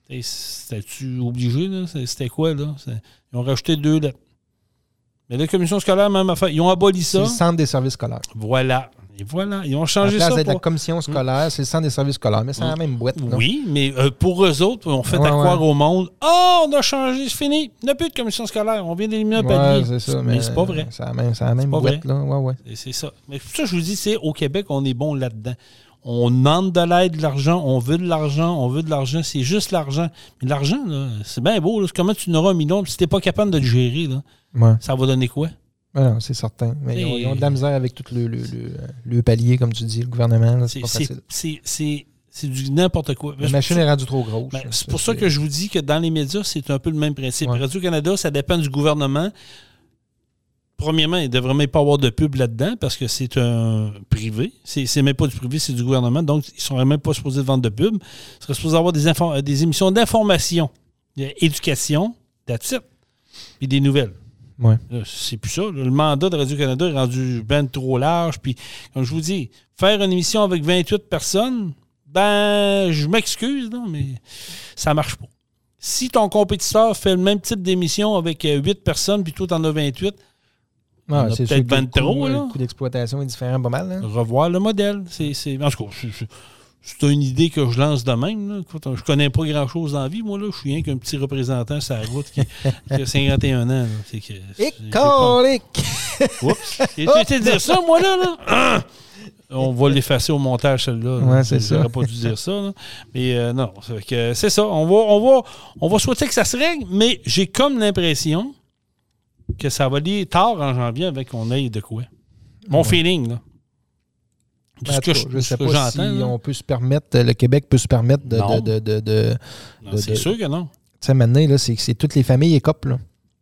Et c'était-tu obligé, là? C'était quoi, là? C'est, ils ont rajouté deux lettres. Mais la commission scolaire, même affaire. Ils ont aboli ça. C'est le centre des services scolaires. Voilà. Et voilà. Ils ont changé ça. Pour... La commission scolaire, mmh. c'est le centre des services scolaires. Mais c'est mmh. la même boîte. Non? Oui, mais euh, pour eux autres, on fait ouais, à croire ouais. au monde. Ah, oh, on a changé, c'est fini. Il n'y a plus de commission scolaire. On vient d'éliminer un ouais, palier. C'est ça, mais, mais c'est pas vrai. C'est la même, c'est la même c'est boîte. Là. Ouais, ouais. Et c'est ça. Mais tout ça, je vous dis, c'est au Québec, on est bon là-dedans. On demande de l'aide, de l'argent. On veut de l'argent. On veut de l'argent. C'est juste l'argent. Mais l'argent, là, c'est bien beau. Là. Comment tu n'auras un million si tu n'es pas capable de le gérer, là? Ouais. Ça va donner quoi? Ah non, c'est certain. Mais ils ont, ils ont de la misère avec tout le, le, le, le palier, comme tu dis, le gouvernement. Là, c'est, c'est, pas facile. C'est, c'est, c'est du n'importe quoi. La machine est rendue trop grosse. Ben, c'est pour ça, ça que je vous dis que dans les médias, c'est un peu le même principe. Ouais. Radio-Canada, ça dépend du gouvernement. Premièrement, il ne devrait même pas avoir de pub là-dedans parce que c'est un privé. C'est, c'est même pas du privé, c'est du gouvernement. Donc, ils ne sont même pas supposés de vendre de pub. Ils seraient supposés avoir des, infor- des émissions d'information, d'éducation, that's it, et des nouvelles. Ouais. C'est plus ça. Le mandat de Radio-Canada est rendu ben trop large. Puis, comme je vous dis, faire une émission avec vingt-huit personnes, ben, je m'excuse, non, mais ça marche pas. Si ton compétiteur fait le même type d'émission avec huit personnes, puis toi, t'en as vingt-huit, ah, on a c'est peut-être ben trop. Le coût d'exploitation est différent pas mal. Hein? Revoir le modèle. C'est, c'est... En tout cas, c'est, c'est... C'est une idée que je lance de même. Là. Écoute, je connais pas grand-chose dans la vie. Moi, là, je suis rien qu'un petit représentant sur la route qui, qui a cinquante et un ans. C'est que, c'est, Écolique! Pas... Oups! J'ai dû dire ça, moi, là, là. On va l'effacer au montage, celle-là. Ouais, c'est ça. J'aurais pas dû dire ça. Là. Mais euh, non, c'est, que, c'est ça. On va, on, va, on va souhaiter que ça se règle, mais j'ai comme l'impression que ça va aller tard en janvier avec qu'on aille de quoi. Mon ouais. feeling, là. Ben, que je ne sais pas si là. on peut se permettre, le Québec peut se permettre de... Non, de, de, de, de, non de, c'est de, sûr que non. Tu sais, maintenant, là, c'est, c'est toutes les familles écopent, là.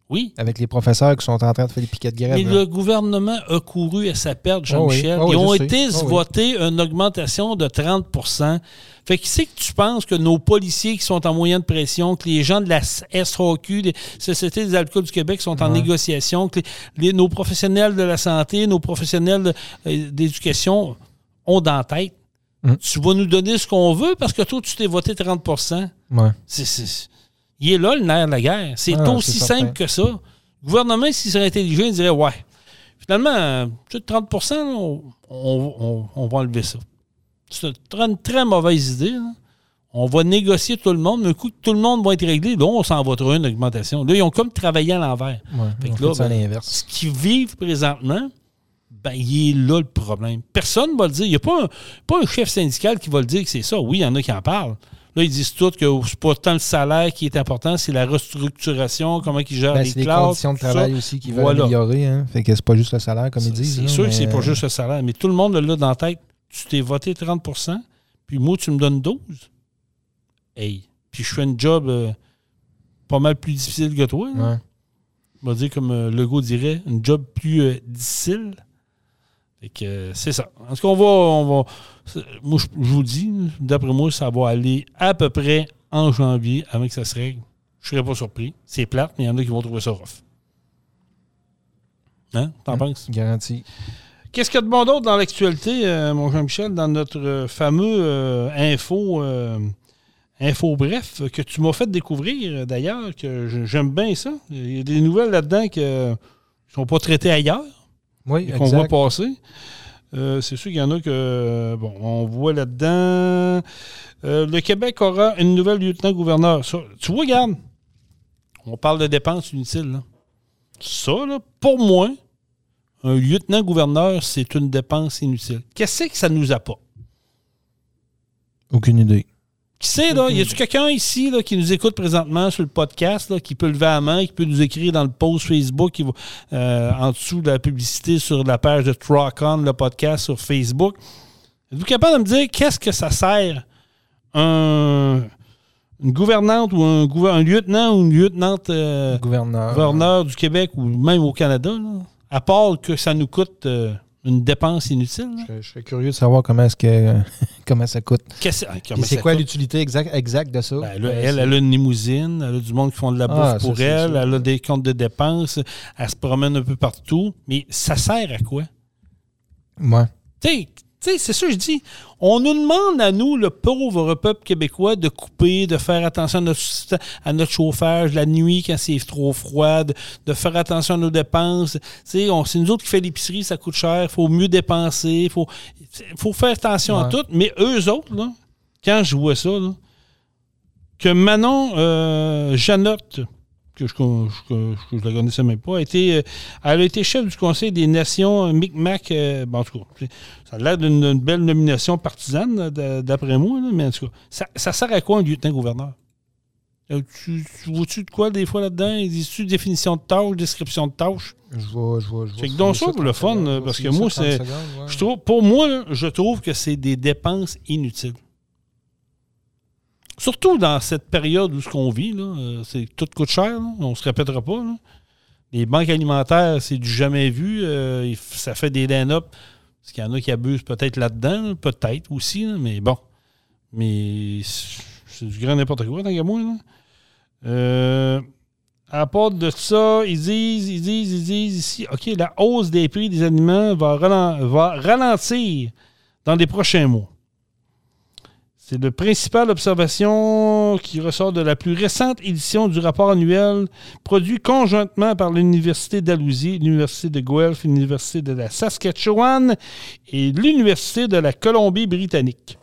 Oui. Avec les professeurs qui sont en train de faire des piquets de grève. Mais là. Le gouvernement a couru à sa perte, Jean-Michel. Oh oui. Oh oui, Ils ont été oh votés oui. une augmentation de trente pour cent. Fait que c'est que tu penses que nos policiers qui sont en moyenne de pression, que les gens de la S R A Q, des sociétés des alcools du Québec sont en ouais. négociation, que les, les, nos professionnels de la santé, nos professionnels de, euh, d'éducation... ont dans la tête. Mmh. Tu vas nous donner ce qu'on veut parce que toi, tu t'es voté trente pour cent. Ouais. C'est, c'est, Il est là le nerf de la guerre. C'est ah, aussi c'est simple que ça. Le gouvernement, s'il serait intelligent, il dirait « Ouais, finalement, plus de trente pour cent, on, on, on, on va enlever ça. » C'est une très mauvaise idée. Là. On va négocier tout le monde. Mais un coup, tout le monde va être réglé. Là, on s'en va trouver une augmentation. Là, ils ont comme travaillé à l'envers. Ouais, fait que là, ben, à l'inverse. Ce qu'ils vivent présentement, ben, il est là le problème. Personne ne va le dire. Il n'y a pas un, pas un chef syndical qui va le dire que c'est ça. Oui, il y en a qui en parlent. Là, ils disent tous que c'est pas tant le salaire qui est important, c'est la restructuration, comment ils gèrent ben, les classes. C'est les conditions de travail ça. aussi qui veulent voilà. améliorer. Hein? Fait que c'est pas juste le salaire, comme c'est, ils disent. C'est là, sûr mais... que c'est pas juste le salaire. Mais tout le monde l'a dans la tête. Tu t'es voté trente pour cent, puis moi, tu me donnes douze. Hey! Puis je fais un job euh, pas mal plus difficile que toi. Ouais. On va dire, comme euh, Legault dirait, un job plus euh, difficile. Fait que euh, c'est ça. En tout cas, on va... On va moi, je, je vous dis, d'après moi, ça va aller à peu près en janvier avant que ça se règle. Je serais pas surpris. C'est plate, mais il y en a qui vont trouver ça rough. Hein? T'en hum, penses? Garanti. Qu'est-ce qu'il y a de bon d'autre dans l'actualité, euh, mon Jean-Michel, dans notre euh, fameux euh, info... Euh, Info bref, que tu m'as fait découvrir d'ailleurs, que je, j'aime bien ça. Il y a des nouvelles là-dedans qui ne sont pas traitées ailleurs. Oui, exact. Qu'on voit passer. Euh, c'est sûr qu'il y en a que, bon, on voit là-dedans. Euh, le Québec aura une nouvelle lieutenant-gouverneur. Ça, tu vois, regarde, on parle de dépenses inutiles. Là. Ça, là, pour moi, un lieutenant-gouverneur, c'est une dépense inutile. Qu'est-ce que ça nous apporte? Aucune idée. Qui sait, là? Y a-tu quelqu'un ici là, qui nous écoute présentement sur le podcast, là, qui peut lever la main, qui peut nous écrire dans le post Facebook, qui va, euh, en dessous de la publicité sur la page de Truck On, le podcast sur Facebook? Êtes-vous capable de me dire qu'est-ce que ça sert un, une gouvernante ou un, un lieutenant ou une lieutenante euh, gouverneur, gouverneur du Québec ou même au Canada, là, à part que ça nous coûte... Euh, une dépense inutile. Je, je serais curieux de savoir comment est-ce que euh, comment ça coûte. Qu'est-ce, comment c'est ça quoi coûte? L'utilité exacte exact de ça? Ben, elle, elle, elle, elle a une limousine, elle a du monde qui font de la bouffe ah, pour ça, elle, elle a des comptes de dépenses, elle se promène un peu partout, mais ça sert à quoi? Ouais. Tu sais, c'est ça que je dis. On nous demande à nous, le pauvre peuple québécois, de couper, de faire attention à notre, à notre chauffage la nuit quand c'est trop froid, de faire attention à nos dépenses. On, c'est nous autres qui fait l'épicerie, ça coûte cher, il faut mieux dépenser, il faut, faut faire attention ouais. à tout. Mais eux autres, là, quand je vois ça, là, que Manon euh, Jeannotte, que je ne la connaissais même pas, a été, euh, elle a été chef du Conseil des Nations Micmac. Euh, bon, en tout cas, ça a l'air d'une, d'une belle nomination partisane, là, d'après moi, là, mais en tout cas, ça, ça sert à quoi un lieutenant-gouverneur? Euh, tu, tu vois-tu de quoi des fois là-dedans? Dis-tu définition de tâche, description de tâche? Je vois, je vois. Je vois c'est que donc ça, pour le fun, là, parce que moi, c'est, secondes, ouais. je trouve, pour moi, là, je trouve que c'est des dépenses inutiles. Surtout dans cette période où ce qu'on vit, là, c'est, tout coûte cher, là, on ne se répétera pas. Là. Les banques alimentaires, c'est du jamais vu, euh, ça fait des line-up, parce qu'il y en a qui abusent peut-être là-dedans, là, peut-être aussi, là, mais bon. Mais c'est du grand n'importe quoi, tant qu'à moi. Là. Euh, à part de ça, ils disent, ils disent, ils disent ici, OK, la hausse des prix des aliments va, ralen- va ralentir dans les prochains mois. C'est la principale observation qui ressort de la plus récente édition du rapport annuel produit conjointement par l'Université d'Alousie, l'Université de Guelph, l'Université de la Saskatchewan et l'Université de la Colombie-Britannique.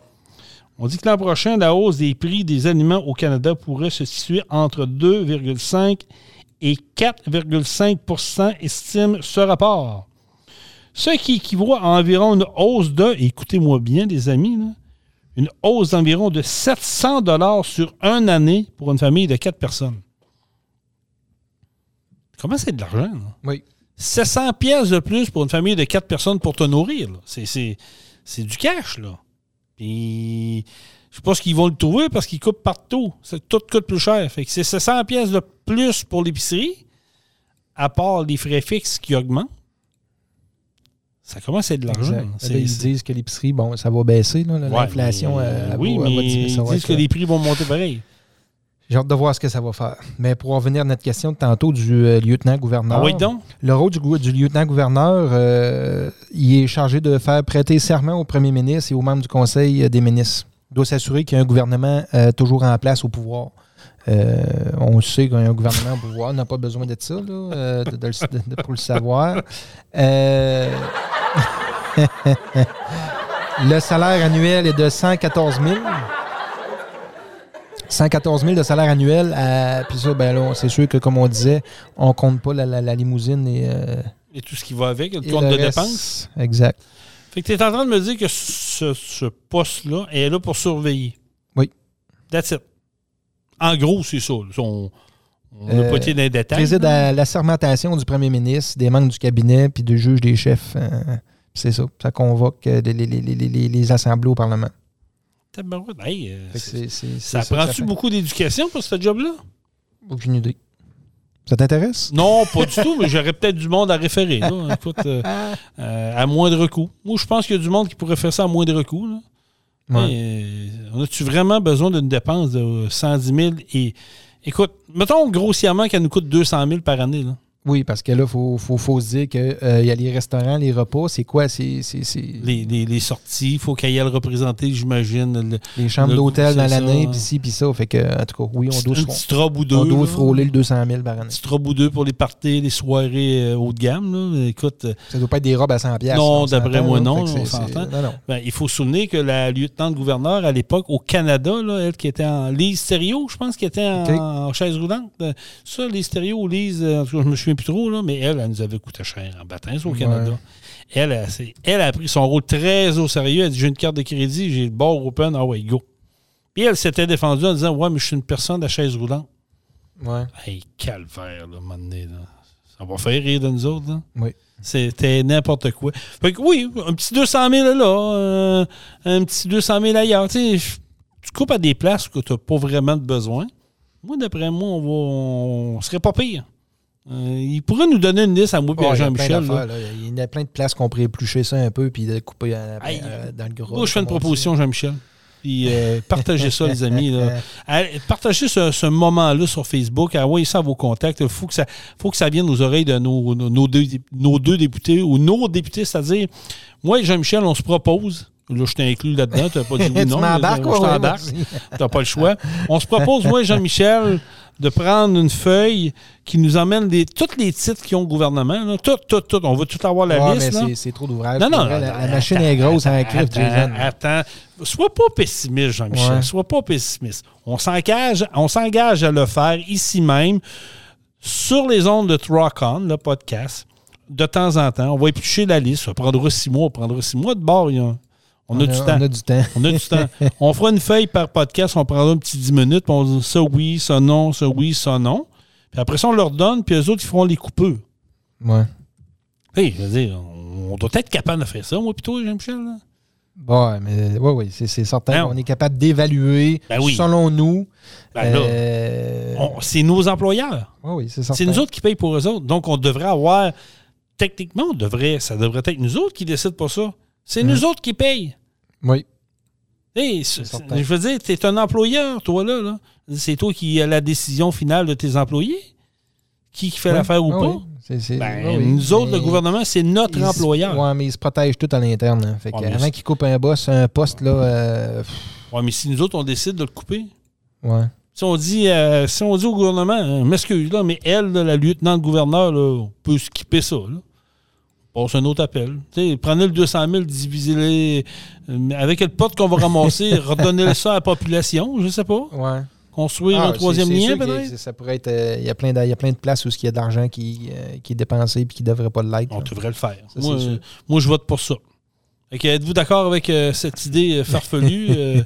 On dit que l'an prochain, la hausse des prix des aliments au Canada pourrait se situer entre deux virgule cinq et quatre virgule cinq pour cent, estime ce rapport. Ce qui équivaut à environ une hausse de, écoutez-moi bien les amis, là, une hausse d'environ de sept cents dollars sur une année pour une famille de quatre personnes. Comment c'est de l'argent? Là? Oui. sept cents pièces de plus pour une famille de quatre personnes pour te nourrir. Là. C'est, c'est, c'est du cash, là. Puis, je pense qu'ils vont le trouver parce qu'ils coupent partout. C'est, tout coûte plus cher. Fait que c'est sept cents pièces de plus pour l'épicerie, à part les frais fixes qui augmentent. Ça commence à être de l'argent. Là, c'est, là, ils c'est... disent que l'épicerie, bon, ça va baisser. Là, ouais, l'inflation, mais, euh, elle, oui, elle, elle mais va diminuer, ils disent que, que les prix vont monter pareil. J'ai hâte de voir ce que ça va faire. Mais pour en revenir à notre question de tantôt du euh, lieutenant-gouverneur. Ah oui, donc? Le rôle du, du lieutenant-gouverneur, euh, il est chargé de faire prêter serment au premier ministre et aux membres du Conseil des ministres. Il doit s'assurer qu'il y a un gouvernement euh, toujours en place au pouvoir. Euh, on sait qu'un gouvernement au pouvoir n'a pas besoin de ça là, euh, de, de, de, de, pour le savoir. Euh, le salaire annuel est de cent quatorze mille. cent quatorze mille de salaire annuel. À, puis ça, ben là, c'est sûr que, comme on disait, on compte pas la, la, la limousine et... Euh, et tout ce qui va avec, le tourne de dépenses. Exact. Fait que tu es en train de me dire que ce, ce poste-là est là pour surveiller. Oui. That's it. En gros, c'est ça. On n'a pas été dans les détails. Préside à la sermentation du premier ministre, des membres du cabinet, puis du juge des chefs. Euh, c'est ça. Ça convoque les, les, les, les, les assemblées au Parlement. Hey, c'est, c'est, ça c'est prend-tu ça beaucoup d'éducation pour ce job-là? Aucune idée. Ça t'intéresse? Non, pas du tout, mais j'aurais peut-être du monde à référer. Là. Écoute, euh, euh, à moindre coût. Moi, je pense qu'il y a du monde qui pourrait faire ça à moindre coût. Là. Ouais. Et, on a-tu vraiment besoin d'une dépense de cent dix mille? Et, écoute, mettons grossièrement qu'elle nous coûte deux cent mille par année. Là. Oui, parce que là, il faut, faut, faut se dire qu'il euh, y a les restaurants, les repas, c'est quoi? C'est, c'est, c'est... Les, les, les sorties, il faut qu'il y ait le représenté, j'imagine. Le, les chambres le, d'hôtel dans l'année, puis ci, puis ça. Fait que, en tout cas, oui, on doit, on, deux, on doit frôler le deux cent mille par année. Un petit robe ou deux pour les parties, les soirées euh, haut de gamme. Là. Écoute, ça ne doit pas être des robes à cent piastres. Non, d'après moi, non. On s'entend. Non, non. Ben, il faut se souvenir que la lieutenante-gouverneure, à l'époque, au Canada, là, elle qui était en Lise Thibault, je pense, qui était en, okay. en chaise roulante. Ça, Lise Thibault, Lise, en tout cas, je me souviens plus trop, là, mais elle, elle nous avait coûté cher en baptême au Canada. Ouais. Elle, a, elle a pris son rôle très au sérieux. Elle dit, j'ai une carte de crédit, j'ai le bord open, ah ouais, go. Puis elle s'était défendue en disant, ouais, mais je suis une personne à chaise roulante. Ouais. Hey, calvaire, là, à un moment donné, là. Ça va faire rire de nous autres, là. Oui. C'était n'importe quoi. Fait que oui, un petit deux cent mille là, euh, un petit deux cent mille ailleurs. Tu sais, tu coupes à des places que tu n'as pas vraiment de besoin. Moi, d'après moi, on, va, on serait pas pire. Euh, il pourrait nous donner une liste à moi et oh, à Jean-Michel. Là. Là. Il y a plein de places qu'on pourrait éplucher ça un peu puis de couper à, à, Aye, à, dans le gros. Moi, je fais une proposition, Jean-Michel. Puis euh, partagez ça, les amis. Là. Allez, partagez ce, ce moment-là sur Facebook. Envoyez ça à vos contacts. Il faut, faut que ça vienne aux oreilles de nos, nos, nos, deux, nos deux députés ou nos députés. C'est-à-dire, moi et Jean-Michel, on se propose. Là, je t'ai inclus là-dedans. Tu n'as pas dit oui, non. Tu m'embarques, là, je t'embarque. Oui, tu n'as pas le choix. On se propose, moi et Jean-Michel, de prendre une feuille qui nous emmène les, tous les titres qui ont le gouvernement. Là. Tout, tout, tout. On va tout avoir la ouais, liste. Mais là. C'est, c'est trop d'ouvrage. Non, non. La, la machine attends, est grosse à écrire. Attends, attends. Sois pas pessimiste, Jean-Michel. Ouais. Sois pas pessimiste. On s'engage, on s'engage à le faire ici même, sur les ondes de Truck On, le podcast, de temps en temps. On va éplucher la liste. Ça prendra six mois. On prendra six mois de bord. Il y a un... On a, on, a, on a du temps. On a du temps. On fera une feuille par podcast, on prendra un petit dix minutes, puis on dit ça oui, ça non, ça oui, ça non. Puis après ça, on leur donne, puis eux autres, ils feront les coupeux. Ouais. Hey, je veux dire, on, on doit être capable de faire ça, moi, plutôt, Jean-Michel. Oui, mais ouais, ouais, c'est, c'est certain. Non. On est capable d'évaluer, ben oui. selon nous. Ben là, euh... on, c'est nos employeurs. Oui, oui, c'est certain. C'est nous autres qui payent pour eux autres. Donc, on devrait avoir, techniquement, on devrait, ça devrait être nous autres qui décident pas ça. C'est mmh. nous autres qui payent. Oui. Hey, c'est c'est, je veux dire, t'es un employeur, toi, là, là. C'est toi qui as la décision finale de tes employés. Qui, qui fait oui. l'affaire ou oh, pas. Oui. C'est, c'est, ben, oh, oui. Nous autres, mais le gouvernement, c'est notre employeur. Oui, mais ils se protègent tout à l'interne. Hein. Fait ouais, que, avant qu'ils coupent un boss, un poste, là... Euh... Oui, mais si nous autres, on décide de le couper. Oui. Si on dit, euh, si on dit au gouvernement, hein, m'excuse, là, mais elle, là, la lieutenant-gouverneure, on peut skipper ça, là. Bon, c'est un autre appel. T'sais, prenez le deux cent mille, divisez-les euh, avec le pot qu'on va ramasser, redonnez ça à la population, je ne sais pas. Ouais. Construire ah, un troisième c'est, lien, c'est peut-être. A, ça pourrait être. Euh, il y a plein de places où il y a de l'argent qui, euh, qui est dépensé et qui ne devrait pas l'être. On là. Devrait le faire. Ça, moi, euh, moi, je vote pour ça. Fait que, êtes-vous d'accord avec euh, cette idée farfelue? euh,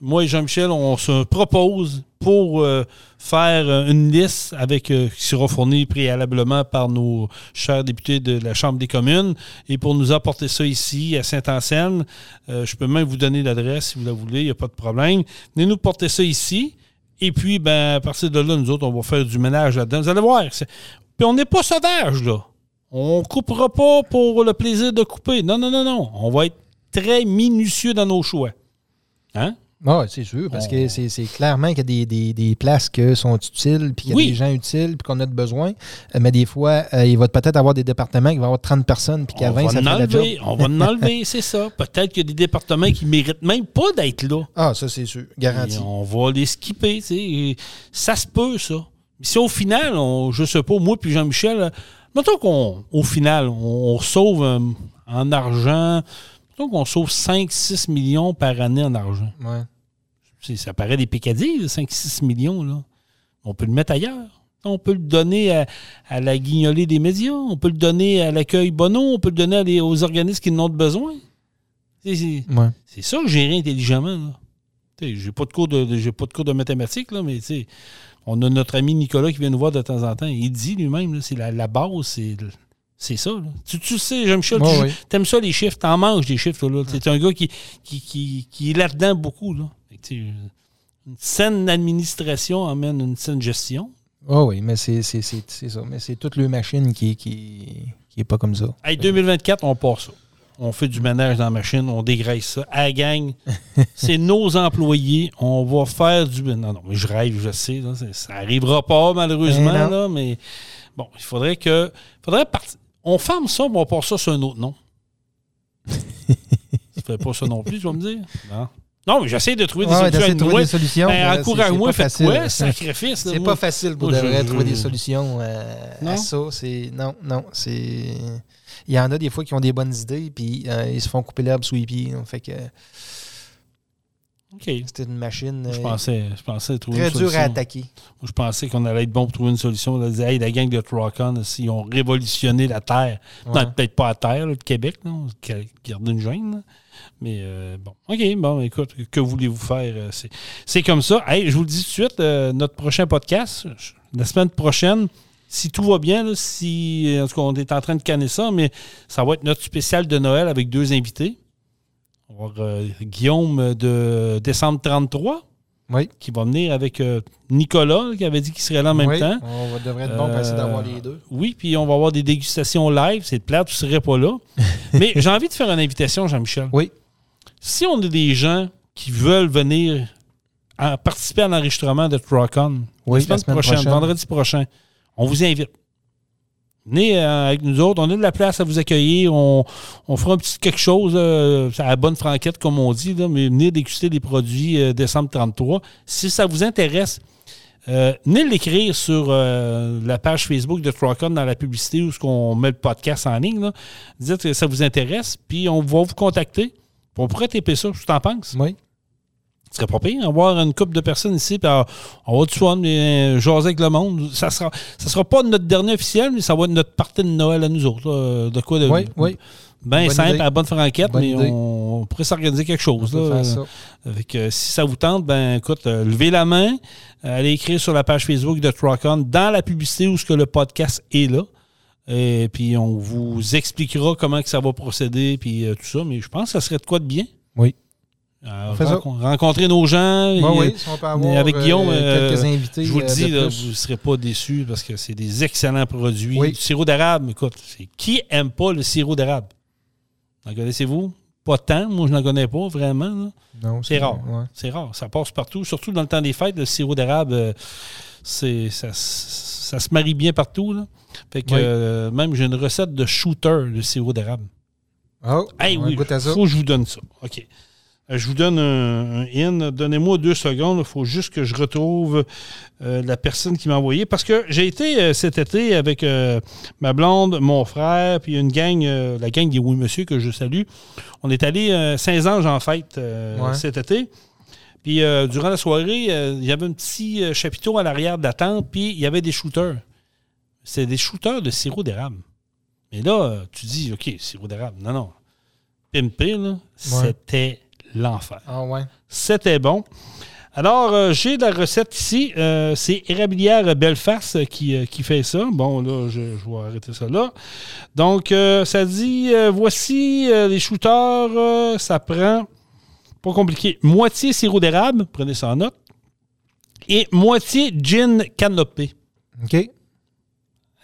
moi et Jean-Michel, on se propose pour euh, faire une liste avec euh, qui sera fournie préalablement par nos chers députés de la Chambre des communes et pour nous apporter ça ici à Saint-Anselme. Euh, je peux même vous donner l'adresse si vous la voulez, il n'y a pas de problème. Venez nous porter ça ici et puis ben, à partir de là, nous autres, on va faire du ménage là-dedans. Vous allez voir. C'est... Puis on n'est pas sauvage, là. On ne coupera pas pour le plaisir de couper. Non, non, non, non. On va être très minutieux dans nos choix. Hein? Ah, c'est sûr, parce on... que c'est, c'est clairement qu'il y a des, des, des places qui sont utiles, puis qu'il y a oui. des gens utiles, puis qu'on a de besoin. Mais des fois, euh, il va peut-être avoir des départements qui vont avoir trente personnes, puis qu'à vingt, ça enlever, fait la job. On va en enlever, c'est ça. Peut-être qu'il y a des départements qui ne méritent même pas d'être là. Ah, ça, c'est sûr, garanti. Et on va les skipper, tu sais. Ça se peut, ça. Mais si au final, on, je ne sais pas, moi puis Jean-Michel, mettons qu'au final, on, on sauve euh, en argent, mettons qu'on sauve cinq six millions par année en argent. Ouais. Ça paraît des picadilles, cinq six millions. Là. On peut le mettre ailleurs. On peut le donner à, à la guignolée des médias. On peut le donner à l'accueil Bonneau. On peut le donner à les, aux organismes qui n'en ont besoin. C'est, c'est, ouais. c'est ça que gérer intelligemment. Je n'ai pas de cours de, de, j'ai pas de cours de mathématiques, là, mais on a notre ami Nicolas qui vient nous voir de temps en temps. Il dit lui-même, là, c'est la, la base, c'est... C'est ça. Là. Tu, tu sais, Jean-Michel, oh, tu oui. aimes ça les chiffres, t'en manges des chiffres. Là, là. C'est un gars qui, qui, qui, qui est là-dedans beaucoup. Là. Une saine administration amène une saine gestion. Ah oh, oui, mais c'est, c'est, c'est, c'est ça. Mais c'est toute le machine qui n'est qui, qui est pas comme ça. Hey, deux mille vingt-quatre, on part ça. On fait du ménage dans la machine, on dégraisse ça. À la gang, c'est nos employés. On va faire du... Non, non, mais je rêve, je sais. Là, ça n'arrivera pas, malheureusement. Mais, là, mais bon, il faudrait que... faudrait partir. On ferme ça, mais on part ça sur un autre nom. Tu fais pas ça non plus, tu vas me dire? Non. Non, mais j'essaie de trouver des ouais, solutions. De trouver des solutions ben, encourage-moi, faites quoi? Sacrifice. C'est moi. Pas facile pour moi, de je... vrai, trouver des solutions euh, à ça. C'est... Non, non, c'est... Il y en a des fois qui ont des bonnes idées, puis euh, ils se font couper l'herbe sous les pieds. Donc, fait que... Okay. C'était une machine je pensais, je pensais trouver très une solution. Dure à attaquer. Je pensais qu'on allait être bon pour trouver une solution. On disait, hey, la gang de Truck On, ils ont révolutionné la terre. Ouais. Non, peut-être pas la terre, là, le Québec, non? Garder une gêne. Là. Mais euh, bon, OK, bon, écoute, que voulez-vous faire? C'est, c'est comme ça. Hey, je vous le dis tout de suite, euh, notre prochain podcast, la semaine prochaine, si tout va bien, là, si en tout cas, on est en train de canner ça, mais ça va être notre spécial de Noël avec deux invités. On va avoir euh, Guillaume de Décembre trente-trois, oui. qui va venir avec euh, Nicolas, qui avait dit qu'il serait là en même oui, temps. On devrait être bon euh, passer d'avoir les deux. Oui, puis on va avoir des dégustations live. C'est de plate, tu ne serais pas là. Mais j'ai envie de faire une invitation, Jean-Michel. Oui. Si on a des gens qui veulent venir à participer à l'enregistrement de Truck On, oui, la, semaine la semaine prochaine, prochaine, vendredi prochain, on vous invite. Venez avec nous autres, on a de la place à vous accueillir, on, on fera un petit quelque chose euh, à la bonne franquette, comme on dit, là, mais venez déguster des produits euh, Décembre trente-trois. Si ça vous intéresse, euh, venez l'écrire sur euh, la page Facebook de Truck On dans la publicité où on met le podcast en ligne. Là. Dites que ça vous intéresse, puis on va vous contacter. On pourrait taper ça, tu t'en penses? Oui. Ce serait pas pire, avoir une couple de personnes ici, puis on va du soin, mais jaser avec le monde. Ça sera, ça sera pas notre dernier officiel, mais ça va être notre partie de Noël à nous autres. Là. De quoi de oui, oui. Bien simple, idée. À la bonne franquette, bonne mais idée. On, on pourrait s'organiser quelque chose. Là. Ça. Avec, euh, si ça vous tente, ben écoute, euh, levez la main, euh, allez écrire sur la page Facebook de Truck On dans la publicité où ce que le podcast est là. Et puis on vous expliquera comment que ça va procéder, puis euh, tout ça. Mais je pense que ça serait de quoi de bien. Oui. Euh, renc- rencontrer nos gens ben et, oui, si on peut avoir, avec Guillaume euh, quelques invités, je vous le dis là, vous ne serez pas déçus parce que c'est des excellents produits oui. Du sirop d'érable, écoute, c'est, qui aime pas le sirop d'érable? En connaissez-vous? Pas tant, moi je n'en connais pas vraiment non, c'est, c'est rare, ouais. C'est rare, ça passe partout, surtout dans le temps des fêtes, le sirop d'érable euh, c'est, ça, ça se marie bien partout là. Fait que oui. euh, même j'ai une recette de shooter de sirop d'érable. Oh, hey, oui, faut que je vous donne ça. OK. Je vous donne un, un in. Donnez-moi deux secondes. Il faut juste que je retrouve euh, la personne qui m'a envoyé. Parce que j'ai été euh, cet été avec euh, ma blonde, mon frère, puis une gang, euh, la gang des Oui Monsieur que je salue. On est allé à Saint-Ange en fête euh, ouais. cet été. Puis euh, durant la soirée, euh, il y avait un petit chapiteau à l'arrière de la tente, puis il y avait des shooters. C'est des shooters de sirop d'érable. Mais là, tu dis, OK, sirop d'érable. Non, non. Pimpé, là, ouais. C'était... l'enfer. Ah ouais. C'était bon. Alors, euh, j'ai de la recette ici. Euh, c'est Érablière Belfast qui, euh, qui fait ça. Bon, là, je, je vais arrêter ça là. Donc, euh, ça dit, euh, voici euh, les shooters. Euh, ça prend, pas compliqué, moitié sirop d'érable, prenez ça en note, et moitié gin canopée. OK.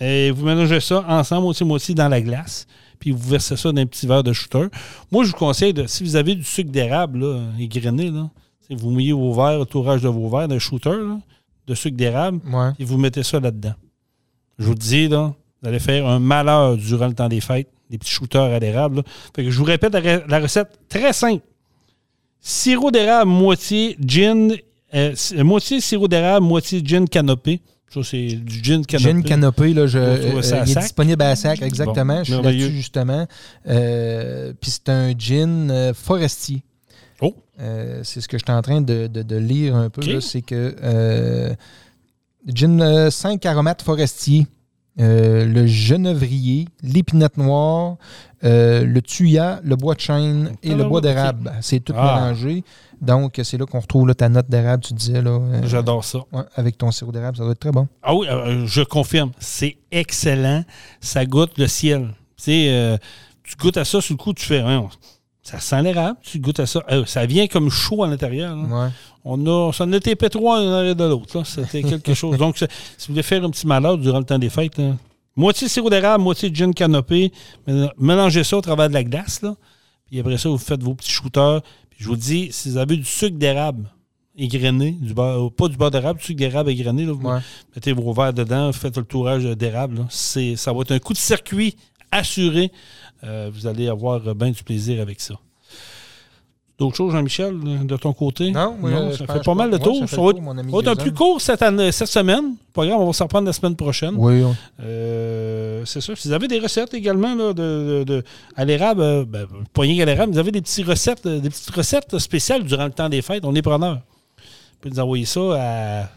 Et vous mélangez ça ensemble, moitié-moitié, dans la glace. Puis vous versez ça dans un petit verre de shooter. Moi, je vous conseille, de, si vous avez du sucre d'érable là, égrené, là, Vous mouillez vos verres, l'entourage de vos verres, d'un shooter, là, de sucre d'érable, ouais. et vous mettez ça là-dedans. Je vous dis, là, vous allez faire un malheur durant le temps des fêtes, des petits shooters à l'érable. Là. Fait que je vous répète la, re- la recette très simple. Sirop d'érable, moitié gin, euh, moitié sirop d'érable, moitié gin canopée. Ça, c'est du gin canopée. Gin canopée, là, je, euh, il est disponible à sac, exactement. Bon, je suis là-dessus, justement. Euh, Puis c'est un gin euh, forestier. Oh. Euh, c'est ce que je suis en train de, de, de lire un peu. Okay. Là, c'est que euh, gin euh, cinq aromates forestiers, euh, le genévrier, l'épinette noire, euh, le thuya, le bois de chêne et le bois d'érable. C'est tout ah. mélangé. Donc, c'est là qu'on retrouve là, ta note d'érable, tu disais. Là, euh, J'adore ça. Ouais, avec ton sirop d'érable, ça doit être très bon. Ah oui, euh, je confirme. C'est excellent. Ça goûte le ciel. Tu sais, euh, tu goûtes à ça, sur le coup, tu fais... Hein, on... Ça sent l'érable, tu goûtes à ça. Euh, ça vient comme chaud à l'intérieur. Ouais. On a, ça en était pétrois l'un l'arrière de l'autre. Là. C'était quelque chose. Donc, si vous voulez faire un petit malheur durant le temps des fêtes, là, moitié sirop d'érable, moitié gin canopée, mélangez ça au travers de la glace. Là. Puis après ça, vous faites vos petits shooters. Puis je vous dis, si vous avez du sucre d'érable égrené, du beurre, pas du beurre d'érable, du sucre d'érable égrené, là, vous ouais. mettez vos verres dedans, faites le tourage d'érable. Là. C'est, ça va être un coup de circuit assuré. Euh, vous allez avoir bien du plaisir avec ça. D'autres choses, Jean-Michel, de ton côté? Non, oui, non ça fait pas mal de tours. Ça va être un plus court cette, année, cette semaine. Pas grave, on va s'en reprendre la semaine prochaine. Oui. On... Euh, c'est ça. Si vous avez des recettes également là, de, de, de, à l'érable, ben, poignée à l'érable, vous avez des petites, recettes, des petites recettes spéciales durant le temps des fêtes. On est preneurs. Vous pouvez nous envoyer ça à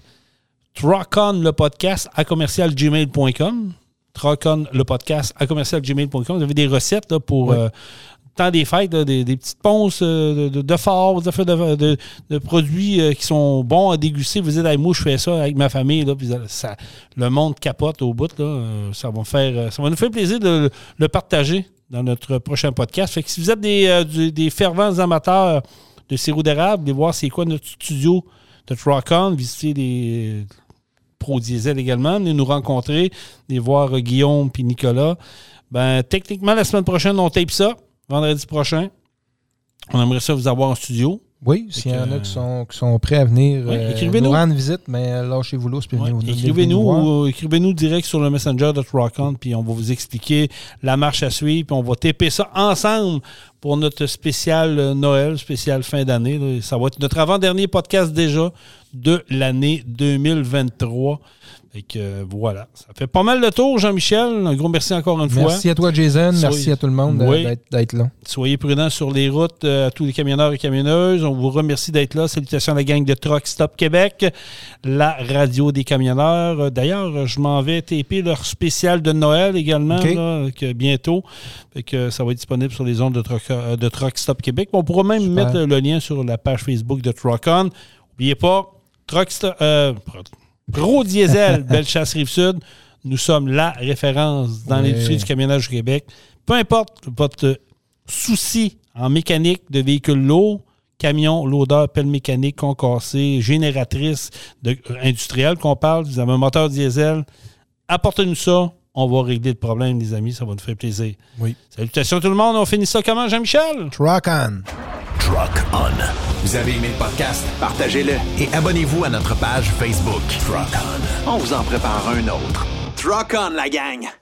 Truck On, le podcast, à commercial gmail point com. Truck On, le podcast, à commercial gmail point com. Vous avez des recettes là, pour oui. euh, temps des fêtes, là, des, des petites ponces euh, de, de forts, de, de, de, de produits euh, qui sont bons à déguster. Vous dites, hey, moi, je fais ça avec ma famille. Là, puis ça, le monde capote au bout. Là, euh, ça, va faire, ça va nous faire plaisir de le partager dans notre prochain podcast. Fait que si vous êtes des, euh, des, des fervents amateurs de sirop d'érable, allez voir c'est quoi notre studio de Truck On, visiter des... Pro Diesel également, venez nous rencontrer, venez voir Guillaume puis Nicolas. Ben, techniquement, la semaine prochaine, on tape ça, vendredi prochain. On aimerait ça vous avoir en studio. Oui, s'il y en a qui sont, qui sont prêts à venir oui, euh, nous rendre visite, mais lâchez-vous l'os puis venez oui, nous écrivez-nous ou, écrivez-nous direct sur le Messenger de Truck On, puis on va vous expliquer la marche à suivre, puis on va taper ça ensemble pour notre spécial Noël, spécial fin d'année. Là. Ça va être notre avant-dernier podcast déjà de l'année deux mille vingt-trois. Fait que euh, voilà, ça fait pas mal de tour, Jean-Michel. Un gros merci encore une merci fois. Merci à toi, Jason. Soyez... Merci à tout le monde oui. d'être, d'être là. Soyez prudents sur les routes euh, à tous les camionneurs et camionneuses. On vous remercie d'être là. Salutations à la gang de Truck Stop Québec, la radio des camionneurs. D'ailleurs, je m'en vais taper leur spécial de Noël également, okay. là, que bientôt. Fait que ça va être disponible sur les ondes de Truck, euh, de Truck Stop Québec. On pourra même Super. mettre le lien sur la page Facebook de Truck On. N'oubliez pas, Truck Stop... Euh, Pro Diesel Bellechasse-Rive-Sud, nous sommes la référence dans oui. l'industrie du camionnage du Québec. Peu importe votre souci en mécanique de véhicules lourds, camions, loaders, pelles mécaniques, concassées, génératrices de, industrielles qu'on parle, vous avez un moteur diesel, apportez-nous ça, on va régler le problème, les amis, ça va nous faire plaisir. Oui. Salutations tout le monde, on finit ça comment, Jean-Michel? Truck On! Truck On. Vous avez aimé le podcast? Partagez-le et abonnez-vous à notre page Facebook. Truck On. On vous en prépare un autre. Truck On, la gang!